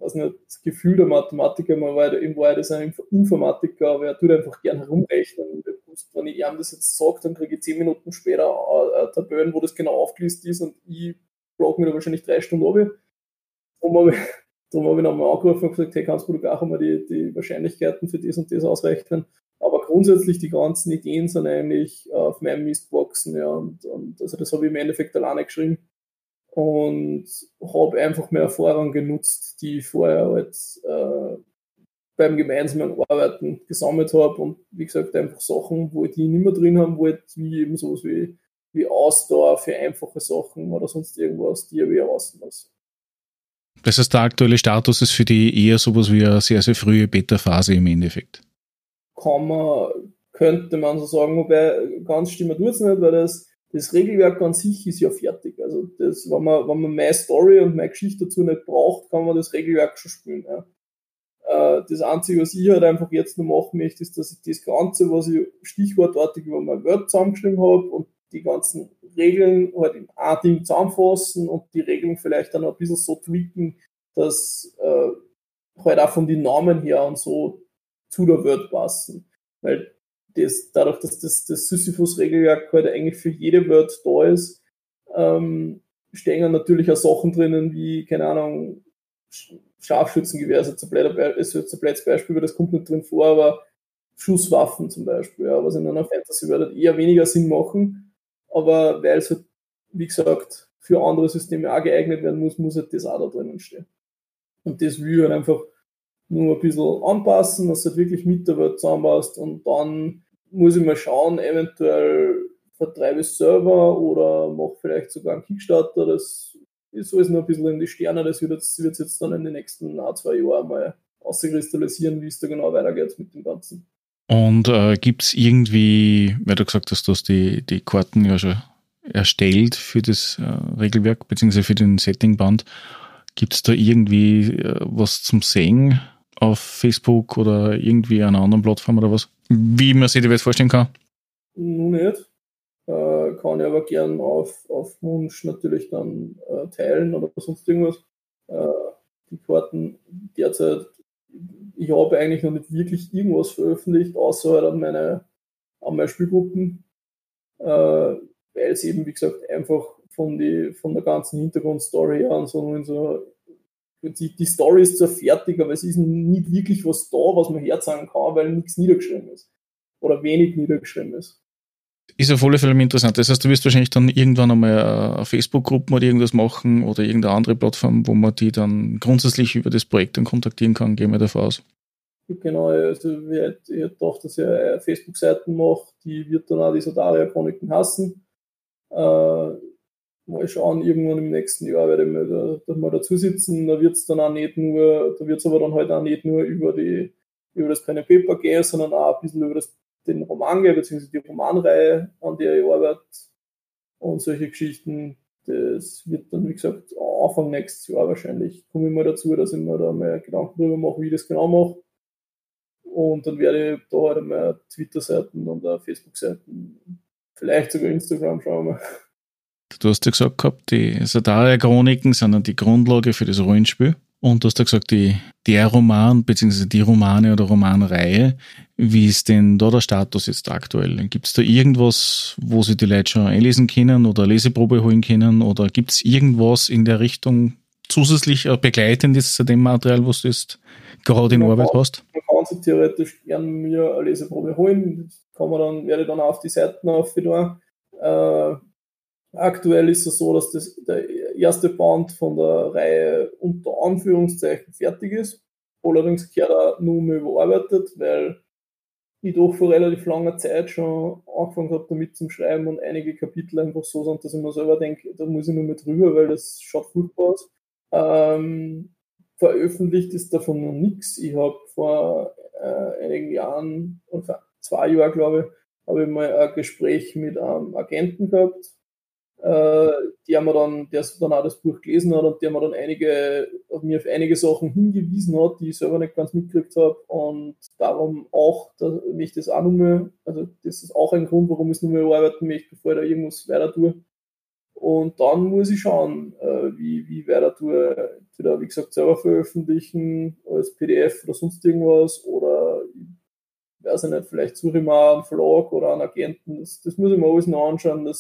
das Gefühl der Mathematiker, er ist ein Informatiker, aber er tut einfach gern herumrechnen. Und wenn ich ihm das jetzt sage, dann kriege ich 10 Minuten später Tabellen, wo das genau aufgelistet ist und ich brauche mir da wahrscheinlich 3 Stunden runter. Darum habe ich nochmal angerufen und gesagt, hey, kannst du auch einmal die Wahrscheinlichkeiten für das und das ausrechnen? Aber grundsätzlich die ganzen Ideen sind eigentlich auf meinem Mist gewachsen. Ja, und also das habe ich im Endeffekt alleine geschrieben und habe einfach mehr Erfahrung genutzt, die ich vorher halt beim gemeinsamen Arbeiten gesammelt habe. Und wie gesagt, einfach Sachen, wo ich die nicht mehr drin haben wollte, wie eben sowas wie Ausdauer für einfache Sachen oder sonst irgendwas, die ich ja rausmachen. Das heißt, der aktuelle Status ist für die eher sowas wie eine sehr, sehr frühe Beta-Phase im Endeffekt. Könnte man so sagen, wobei ganz stimmen tut es nicht, weil das Regelwerk an sich ist ja fertig. Also das, wenn man meine Story und meine Geschichte dazu nicht braucht, kann man das Regelwerk schon spielen. Ja. Das Einzige, was ich halt einfach jetzt noch machen möchte, ist, dass ich das Ganze, was ich stichwortartig über mein Word zusammengeschrieben habe und die ganzen Regeln halt in ein Ding zusammenfassen und die Regeln vielleicht dann ein bisschen so tweaken, dass halt auch von den Namen her und so zu der Word passen. Weil dadurch, dass das Sisyphus-Regelwerk halt eigentlich für jede Word da ist, stehen natürlich auch Sachen drinnen wie, keine Ahnung, Scharfschützengewehr ist jetzt ein blödes Beispiel, weil das kommt nicht drin vor, aber Schusswaffen zum Beispiel, ja, was in einer Fantasy-Welt eher weniger Sinn machen. Aber weil es halt, wie gesagt, für andere Systeme auch geeignet werden muss halt das auch da drinnen stehen. Und das will ich halt einfach nur ein bisschen anpassen, dass du halt wirklich mit der Welt zusammenpasst und dann muss ich mal schauen, eventuell vertreibe ich Server oder mache vielleicht sogar einen Kickstarter, das ist alles noch ein bisschen in die Sterne, das wird jetzt dann in den nächsten 1-2 Jahren mal auskristallisieren, wie es da genau weitergeht mit dem Ganzen. Und gibt es irgendwie, weil du gesagt hast, du hast die Karten ja schon erstellt für das Regelwerk, beziehungsweise für den Settingband, gibt es da irgendwie was zum Sehen auf Facebook oder irgendwie einer anderen Plattform oder was? wie man sich die Welt vorstellen kann? Nun nicht. Kann ich aber gern auf Wunsch natürlich dann teilen oder sonst irgendwas. Die Karten derzeit, ich habe eigentlich noch nicht wirklich irgendwas veröffentlicht, außer halt an meine Spielgruppen, weil es eben, wie gesagt, einfach von der ganzen Hintergrundstory an, sondern die Story ist zwar fertig, aber es ist nicht wirklich was da, was man herzeigen kann, weil nichts niedergeschrieben ist. Oder wenig niedergeschrieben ist. Ist auf alle Fälle interessant. Das heißt, du wirst wahrscheinlich dann irgendwann einmal eine Facebook-Gruppe oder irgendwas machen oder irgendeine andere Plattform, wo man die dann grundsätzlich über das Projekt dann kontaktieren kann, gehen wir davon aus. Genau, also ich hätte gedacht, dass ich eine Facebook-Seite mache, die wird dann auch die Sadaria-Chroniken hassen. Mal schauen, irgendwann im nächsten Jahr werde ich mal dazu sitzen. Da wird es aber dann halt auch nicht nur über das Pen and Paper gehen, sondern auch ein bisschen über den Roman gehen, beziehungsweise die Romanreihe, an der ich arbeite und solche Geschichten. Das wird dann, wie gesagt, Anfang nächstes Jahr wahrscheinlich. Komme ich mal dazu, dass ich mir da mal Gedanken darüber mache, wie ich das genau mache. Und dann werde ich da halt einmal Twitter-Seiten und auch Facebook-Seiten, vielleicht sogar Instagram, schauen wir mal. Du hast ja gesagt gehabt, die Sadaria-Chroniken sind dann die Grundlage für das Rollenspiel. Und du hast ja gesagt, der Roman, beziehungsweise die Romane oder Romanreihe, wie ist denn da der Status jetzt aktuell? Gibt es da irgendwas, wo sich die Leute schon einlesen können oder eine Leseprobe holen können? Oder gibt es irgendwas in der Richtung zusätzlich begleitendes zu dem Material, was du jetzt gerade in Arbeit hast? Man kann sich theoretisch gerne mir eine Leseprobe holen. Werde ich dann auf die Seiten aufgetan. Aktuell ist es so, dass der erste Band von der Reihe unter Anführungszeichen fertig ist. Allerdings gehört er nur mehr überarbeitet, weil ich doch vor relativ langer Zeit schon angefangen habe damit zu schreiben und einige Kapitel einfach so sind, dass ich mir selber denke, da muss ich nur mehr drüber, weil das schaut furchtbar aus. Veröffentlicht ist davon noch nichts. Ich habe vor einigen Jahren, und vor 2 Jahren glaube ich, habe ich mal ein Gespräch mit einem Agenten gehabt, der dann auch das Buch gelesen hat und der mir dann auf einige Sachen hingewiesen hat, die ich selber nicht ganz mitgekriegt habe, und darum auch, dass ich das auch nochmal, also das ist auch ein Grund, warum ich es nochmal arbeiten möchte, bevor ich da irgendwas weiter tue. Und dann muss ich schauen, wie weiter tue. Entweder, wie gesagt, selber veröffentlichen, als PDF oder sonst irgendwas, oder ich weiß nicht, vielleicht suche ich mal einen Verlag oder einen Agenten, das muss ich mir alles noch anschauen.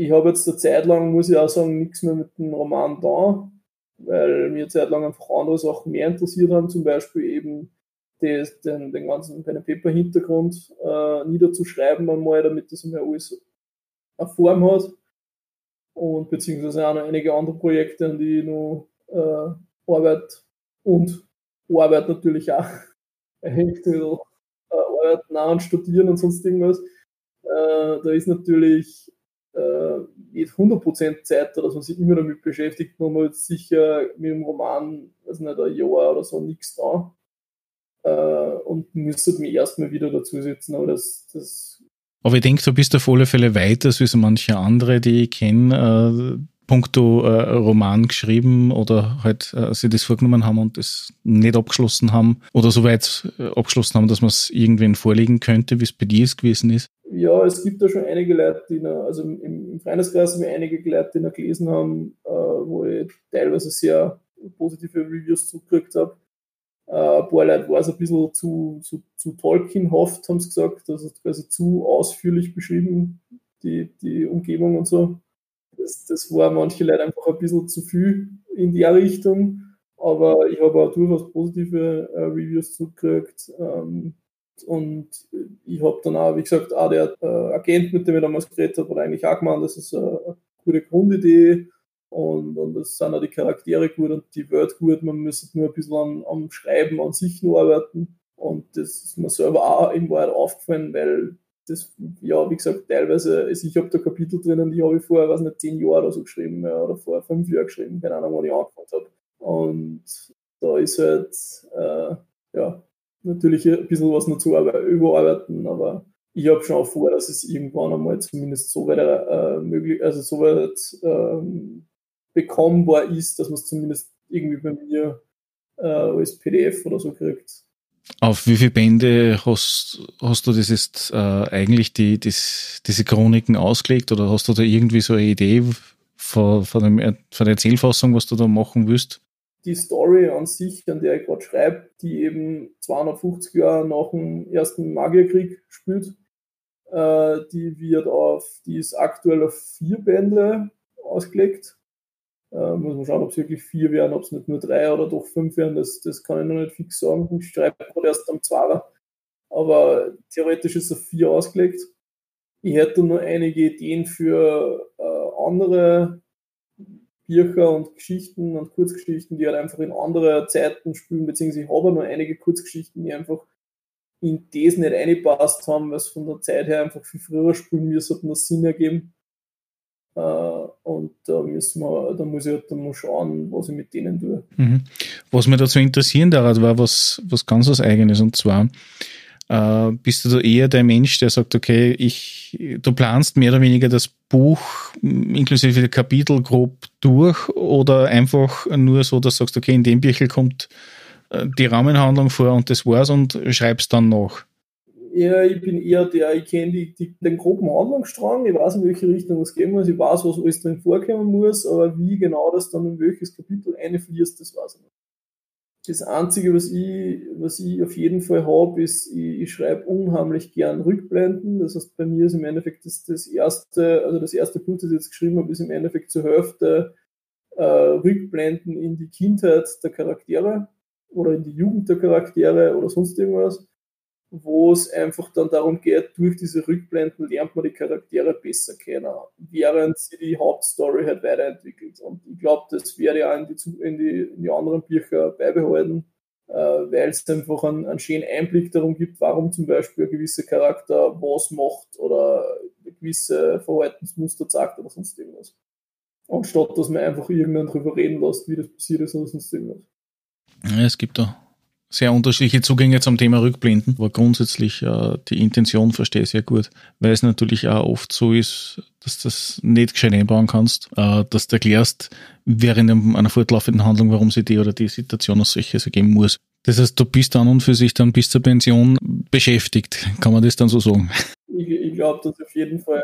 Ich habe jetzt eine Zeit lang, muss ich auch sagen, nichts mehr mit dem Roman da, weil mir eine Zeit lang einfach andere Sachen mehr interessiert haben, zum Beispiel eben den ganzen Pen and Paper Hintergrund niederzuschreiben einmal, damit das einmal alles eine Form hat, und beziehungsweise auch noch einige andere Projekte, an die ich noch Arbeit natürlich auch arbeiten und studieren und sonst irgendwas. Da ist natürlich nicht 100% Zeit, dass man sich immer damit beschäftigt, man hat sicher mit dem Roman, also nicht ein Jahr oder so, nichts da. Und müsste mich erstmal wieder dazusetzen. Aber Aber ich denke, du bist auf alle Fälle weiter als manche andere, die ich kenne, puncto Roman geschrieben oder halt sie das vorgenommen haben und das nicht abgeschlossen haben oder soweit abgeschlossen haben, dass man es irgendwen vorlegen könnte, wie es bei dir es gewesen ist. Ja, es gibt da schon einige Leute, die noch, also im Freundeskreis haben wir einige Leute, die noch gelesen haben, wo ich teilweise sehr positive Reviews zugekriegt habe. Ein paar Leute war es ein bisschen zu Tolkienhaft, haben sie gesagt, also quasi zu ausführlich beschrieben, die Umgebung und so. Das war manche Leute einfach ein bisschen zu viel in der Richtung, aber ich habe auch durchaus positive Reviews zugekriegt. Und ich habe dann auch, wie gesagt, auch der Agent, mit dem ich damals geredet habe, hat eigentlich auch gemeint, das ist eine gute Grundidee und das sind auch die Charaktere gut und die Welt gut, man müsste nur ein bisschen am Schreiben an sich noch arbeiten, und das ist mir selber auch in Wahrheit aufgefallen, weil das, ja, wie gesagt, teilweise, also ich habe da Kapitel drinnen, die habe ich vor, 10 Jahren oder so geschrieben, oder vor 5 Jahren geschrieben, keine Ahnung, wann ich angefangen habe. Und da ist halt, natürlich ein bisschen was noch zu überarbeiten, aber ich habe schon auch vor, dass es irgendwann einmal zumindest so weit möglich, also so weit bekommbar ist, dass man es zumindest irgendwie bei mir als PDF oder so kriegt. Auf wie viele Bände hast du das jetzt eigentlich diese Chroniken ausgelegt, oder hast du da irgendwie so eine Idee von der Erzählfassung, was du da machen willst? Die Story an sich, an der ich gerade schreibe, die eben 250 Jahre nach dem ersten Magierkrieg spielt, die ist aktuell auf 4 Bände ausgelegt. Muss man schauen, ob es wirklich 4 wären, ob es nicht nur 3 oder doch 5 wären, das kann ich noch nicht fix sagen. Ich schreibe gerade erst am 2er, aber theoretisch ist es auf 4 ausgelegt. Ich hätte noch einige Ideen für andere Bücher und Geschichten und Kurzgeschichten, die halt einfach in andere Zeiten spielen, beziehungsweise ich habe noch einige Kurzgeschichten, die einfach in das nicht reingepasst haben, weil es von der Zeit her einfach viel früher spielen müssen, hat mir Sinn ergeben. Und da muss ich schauen, was ich mit denen tue. Mhm. Was mich dazu interessieren daran war, was ganz was Eigenes, und zwar bist du da eher der Mensch, der sagt, okay, du planst mehr oder weniger das Buch inklusive der Kapitel grob durch, oder einfach nur so, dass du sagst, okay, in dem Büchel kommt die Rahmenhandlung vor und das war's, und schreibst dann nach? Ja, ich bin eher der, ich kenne den groben Handlungsstrang, ich weiß, in welche Richtung es gehen muss, ich weiß, was alles drin vorkommen muss, aber wie genau das dann in welches Kapitel einfließt, das weiß ich nicht. Das Einzige, was ich auf jeden Fall habe, ist, ich schreibe unheimlich gern Rückblenden. Das heißt, bei mir ist im Endeffekt das erste Buch, das ich jetzt geschrieben habe, ist im Endeffekt zur Hälfte Rückblenden in die Kindheit der Charaktere oder in die Jugend der Charaktere oder sonst irgendwas, wo es einfach dann darum geht, durch diese Rückblenden lernt man die Charaktere besser kennen, während sie die Hauptstory halt weiterentwickelt. Und ich glaube, das wäre ja in die anderen Bücher beibehalten, weil es einfach einen schönen Einblick darum gibt, warum zum Beispiel ein gewisser Charakter was macht oder gewisse Verhaltensmuster zeigt oder sonst irgendwas. Anstatt, dass man einfach irgendwann drüber reden lässt, wie das passiert ist oder sonst irgendwas. Ja, es gibt da sehr unterschiedliche Zugänge zum Thema Rückblenden, aber grundsätzlich die Intention verstehe ich sehr gut, weil es natürlich auch oft so ist, dass du das nicht gescheit einbauen kannst, dass du erklärst während einer fortlaufenden Handlung, warum sich die oder die Situation als solches ergeben muss. Das heißt, du bist an und für sich dann bis zur Pension beschäftigt, kann man das dann so sagen? Ich glaube, dass ich auf jeden Fall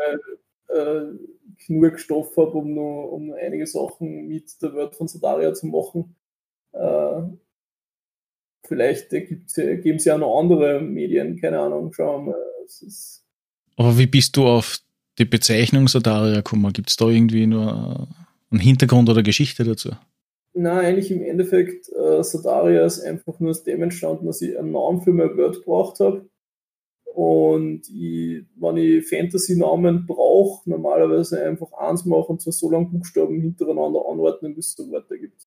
genug Stoff habe, um noch einige Sachen mit der Welt von Sadaria zu machen. Vielleicht geben sie ja noch andere Medien, keine Ahnung, schauen wir mal. Aber wie bist du auf die Bezeichnung Sadaria gekommen? Gibt es da irgendwie nur einen Hintergrund oder Geschichte dazu? Nein, eigentlich im Endeffekt, Sadaria ist einfach nur aus dem entstanden, dass ich einen Namen für meine Welt gebraucht habe. Und wenn ich Fantasy-Namen brauche, normalerweise einfach eins machen und zwar so lange Buchstaben hintereinander anordnen, bis es so Worte gibt.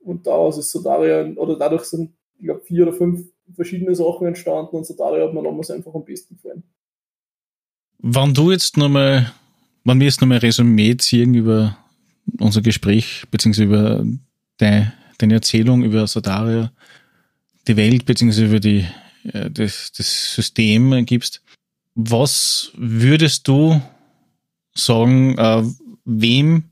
Und daraus ist Sadaria, oder dadurch sind, ich glaube, 4 oder 5 verschiedene Sachen entstanden, und Sadaria hat mir damals einfach am besten gefallen. Wenn wir jetzt nochmal ein Resümee ziehen über unser Gespräch, beziehungsweise über deine Erzählung über Sadaria, die Welt, beziehungsweise über das System gibst, was würdest du sagen, wem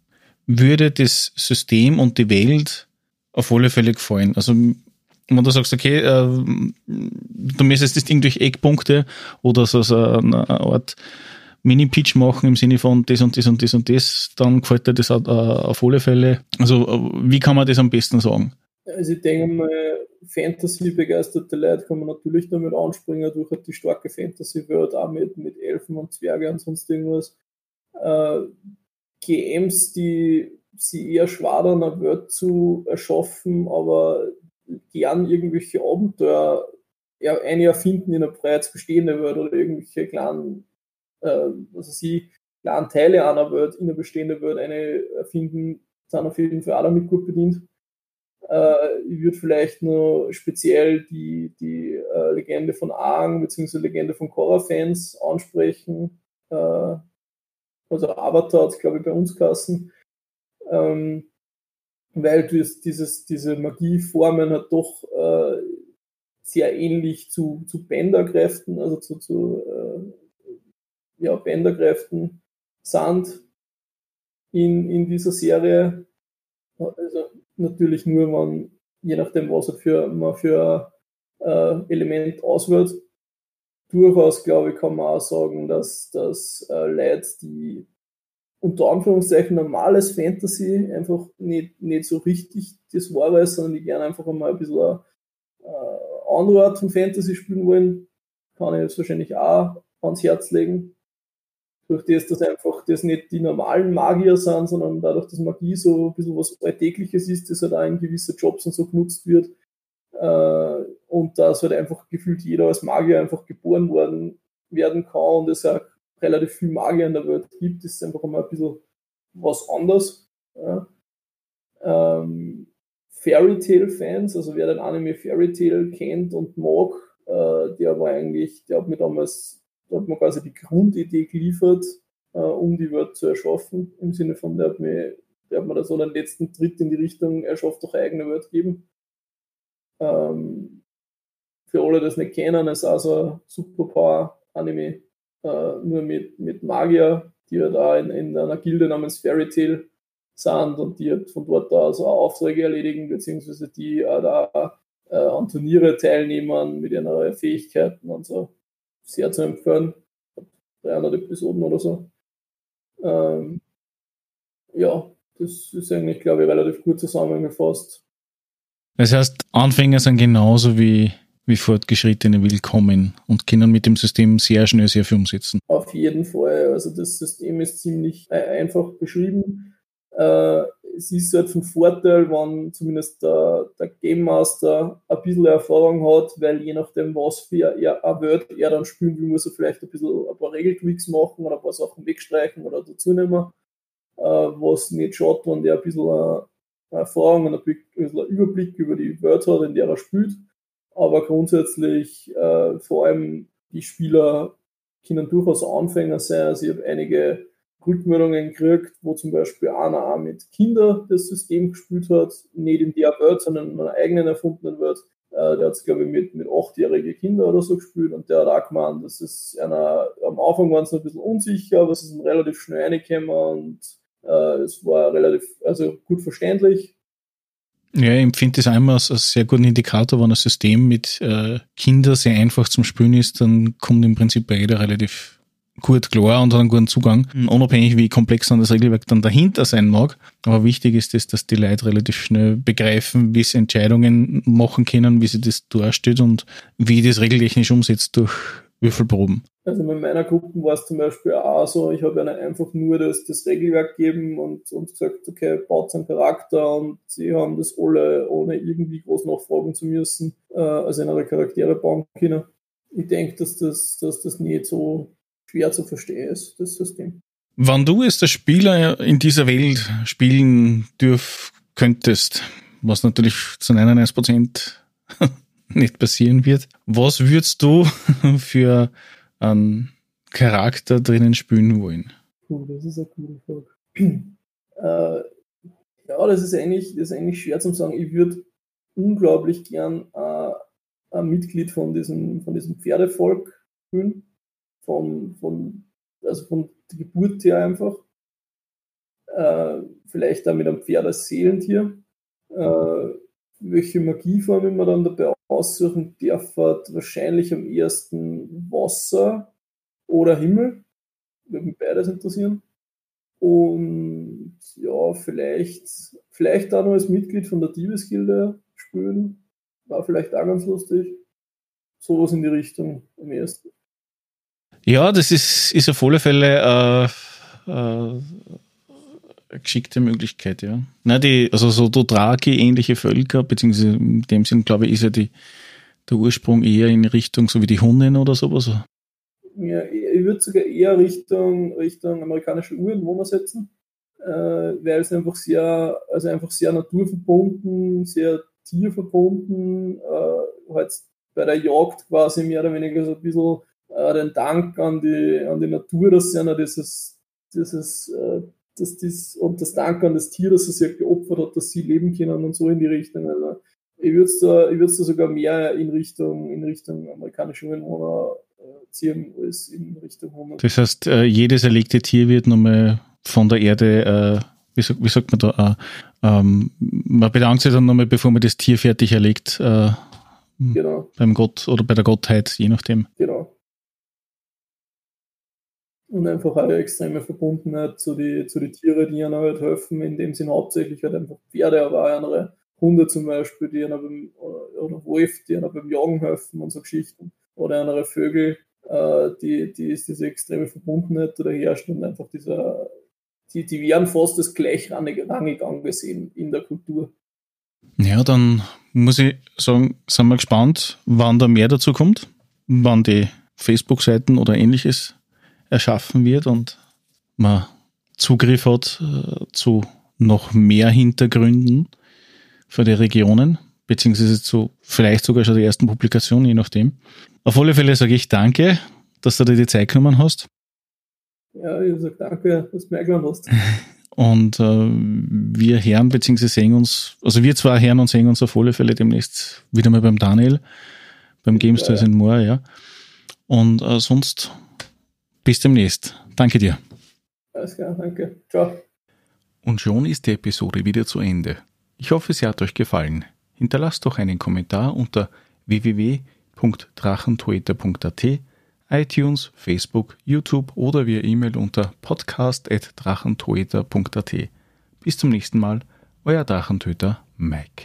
würde das System und die Welt auf alle Fälle gefallen? Also wenn du sagst, okay, du müsstest das Ding durch Eckpunkte oder so eine Art Mini-Pitch machen im Sinne von das und das und das und das, dann gefällt dir das auf alle Fälle. Also wie kann man das am besten sagen? Also ich denke mal, Fantasy-begeisterte Leute kann man natürlich damit anspringen, durch die starke Fantasy-Welt, auch mit Elfen und Zwergen und sonst irgendwas. GMs, die sie eher schwadern, eine Welt zu erschaffen, aber gern irgendwelche Abenteuer erfinden in einer bereits bestehenden Welt oder irgendwelche kleinen Teile einer Welt, in einer bestehenden Welt eine erfinden, sind auf jeden Fall auch damit gut bedient. Ich würde vielleicht noch speziell die Legende von Aang bzw. Legende von Korra-Fans ansprechen. Also Avatar hat es, glaube ich, bei uns geheißen. Weil diese Magieformen halt doch sehr ähnlich zu Bänderkräften, also zu Bänderkräften sind in dieser Serie. Also natürlich nur, je nachdem, was man für Element aus wird. Durchaus, glaube ich, kann man auch sagen, dass das Leute, die unter Anführungszeichen normales Fantasy einfach nicht so richtig das Wahre ist, sondern die gerne einfach einmal ein bisschen eine andere Art von Fantasy spielen wollen, kann ich jetzt wahrscheinlich auch ans Herz legen. Durch das, dass einfach das nicht die normalen Magier sind, sondern dadurch, dass Magie so ein bisschen was Alltägliches ist, das halt auch in gewisse Jobs und so genutzt wird. Und dass halt einfach gefühlt jeder als Magier einfach geboren werden kann und es auch relativ viel Magier in der Welt gibt, ist einfach immer ein bisschen was anderes. Ja. Fairy Tail-Fans, also wer den Anime Fairy Tail kennt und mag, der hat mir quasi die Grundidee geliefert, um die Welt zu erschaffen, im Sinne von, der hat mir da so den letzten Tritt in die Richtung erschafft, durch eigene Welt geben. Für alle, die das nicht kennen, ist auch so ein Superpower-Anime, nur mit Magier, die ja da in einer Gilde namens Fairy Tail sind und die halt von dort aus auch Aufträge erledigen, beziehungsweise die auch da an Turniere teilnehmen mit ihren Fähigkeiten und so. Sehr zu empfehlen, 300 Episoden oder so. Ja, das ist eigentlich, glaube ich, relativ gut zusammengefasst. Das heißt, Anfänger sind genauso wie Fortgeschrittene willkommen und können mit dem System sehr schnell sehr viel umsetzen. Auf jeden Fall. Also das System ist ziemlich einfach beschrieben. Es ist halt von Vorteil, wenn zumindest der Game Master ein bisschen Erfahrung hat, weil je nachdem, was für eine Welt er dann spielen will, muss er vielleicht ein paar Regeltweaks machen oder ein paar Sachen wegstreichen oder dazunehmen, was nicht schadet, wenn der ein bisschen Erfahrung und ein bisschen Überblick über die Welt hat, in der er spielt. Aber grundsätzlich, vor allem die Spieler können durchaus Anfänger sein. Also ich habe einige Rückmeldungen gekriegt, wo zum Beispiel einer auch mit Kindern das System gespielt hat, nicht in der Welt, sondern in einer eigenen erfundenen Welt. Der hat es, glaube ich, mit 8-jährigen Kindern oder so gespielt und der hat auch gemeint, das ist am Anfang waren sie ein bisschen unsicher, aber sie sind relativ schnell reingekommen und es war relativ, also gut verständlich. Ja, ich empfinde das einmal als einen sehr guten Indikator, wenn ein System mit Kindern sehr einfach zum Spielen ist, dann kommt im Prinzip bei jeder relativ gut klar und hat einen guten Zugang, unabhängig wie komplex dann das Regelwerk dann dahinter sein mag. Aber wichtig ist es, dass die Leute relativ schnell begreifen, wie sie Entscheidungen machen können, wie sie das darstellt und wie das regeltechnisch umsetzt durch Würfelproben. Also bei meiner Gruppe war es zum Beispiel auch so, ich habe ihnen einfach nur das Regelwerk gegeben und gesagt, okay, baut seinen Charakter und sie haben das alle ohne irgendwie groß nachfragen zu müssen, also in ihre Charaktere bauen können. Ich denke, dass das nicht so schwer zu verstehen ist, das System. Wenn du als der Spieler in dieser Welt spielen könntest, was natürlich zu 99% nicht passieren wird, was würdest du für einen Charakter drinnen spielen wollen? Das ist eine gute Frage. Ja, das ist eigentlich schwer zu sagen. Ich würde unglaublich gern ein Mitglied von diesem Pferdevolk spielen. Also von der Geburt her einfach. Vielleicht auch mit einem Pferd als Seelentier. Welche Magieformen man dann dabei aussuchen darf, wahrscheinlich am ehesten Wasser oder Himmel. Würde mich beides interessieren. Und ja, vielleicht auch noch als Mitglied von der Diebesgilde spielen. War vielleicht auch ganz lustig. Sowas in die Richtung am ehesten. Ja, das ist auf alle Fälle eine geschickte Möglichkeit, ja. Nein, also so Dothraki-ähnliche Völker, beziehungsweise in dem Sinn, glaube ich, ist ja der Ursprung eher in Richtung, so wie die Hunnen oder sowas. Ja, ich würde sogar eher Richtung amerikanische Ureinwohner setzen, weil es einfach sehr naturverbunden, sehr tierverbunden, halt bei der Jagd quasi mehr oder weniger so ein bisschen den Dank an die Natur, dass sie und das Dank an das Tier, dass er sich geopfert hat, dass sie leben können und so in die Richtung. Also ich würde es da sogar mehr in Richtung amerikanischen Ureinwohner ziehen als in Richtung Hummer. Das heißt, jedes erlegte Tier wird nochmal von der Erde, wie sagt man da, man bedankt sich dann nochmal, bevor man das Tier fertig erlegt, Genau. Beim Gott oder bei der Gottheit, je nachdem. Genau. Und einfach eine extreme Verbundenheit zu den Tieren, die ihnen halt helfen, in dem Sinn hauptsächlich halt einfach Pferde, aber auch andere Hunde zum Beispiel, die ihnen oder Wolf, die ihnen beim Jagen helfen und so Geschichten. Oder andere Vögel, die ist diese extreme Verbundenheit, die da herrscht und einfach dieser, die werden fast das gleichrangig angesehen in der Kultur. Ja, dann muss ich sagen, sind wir gespannt, wann da mehr dazu kommt, wann die Facebook-Seiten oder Ähnliches erschaffen wird und man Zugriff hat zu noch mehr Hintergründen für die Regionen, beziehungsweise zu vielleicht sogar schon der ersten Publikation, je nachdem. Auf alle Fälle sage ich danke, dass du dir die Zeit genommen hast. Ja, ich sage danke, dass du mir eingeladen hast. Und wir hören bzw. sehen uns, also wir zwei hören und sehen uns auf alle Fälle demnächst wieder mal beim Daniel, beim Game Stars in Moor, ja. Und sonst bis demnächst. Danke dir. Alles klar, danke. Ciao. Und schon ist die Episode wieder zu Ende. Ich hoffe, sie hat euch gefallen. Hinterlasst doch einen Kommentar unter www.drachentöter.at, iTunes, Facebook, YouTube oder via E-Mail unter podcast@drachentöter.at. Bis zum nächsten Mal, euer Drachentöter Mike.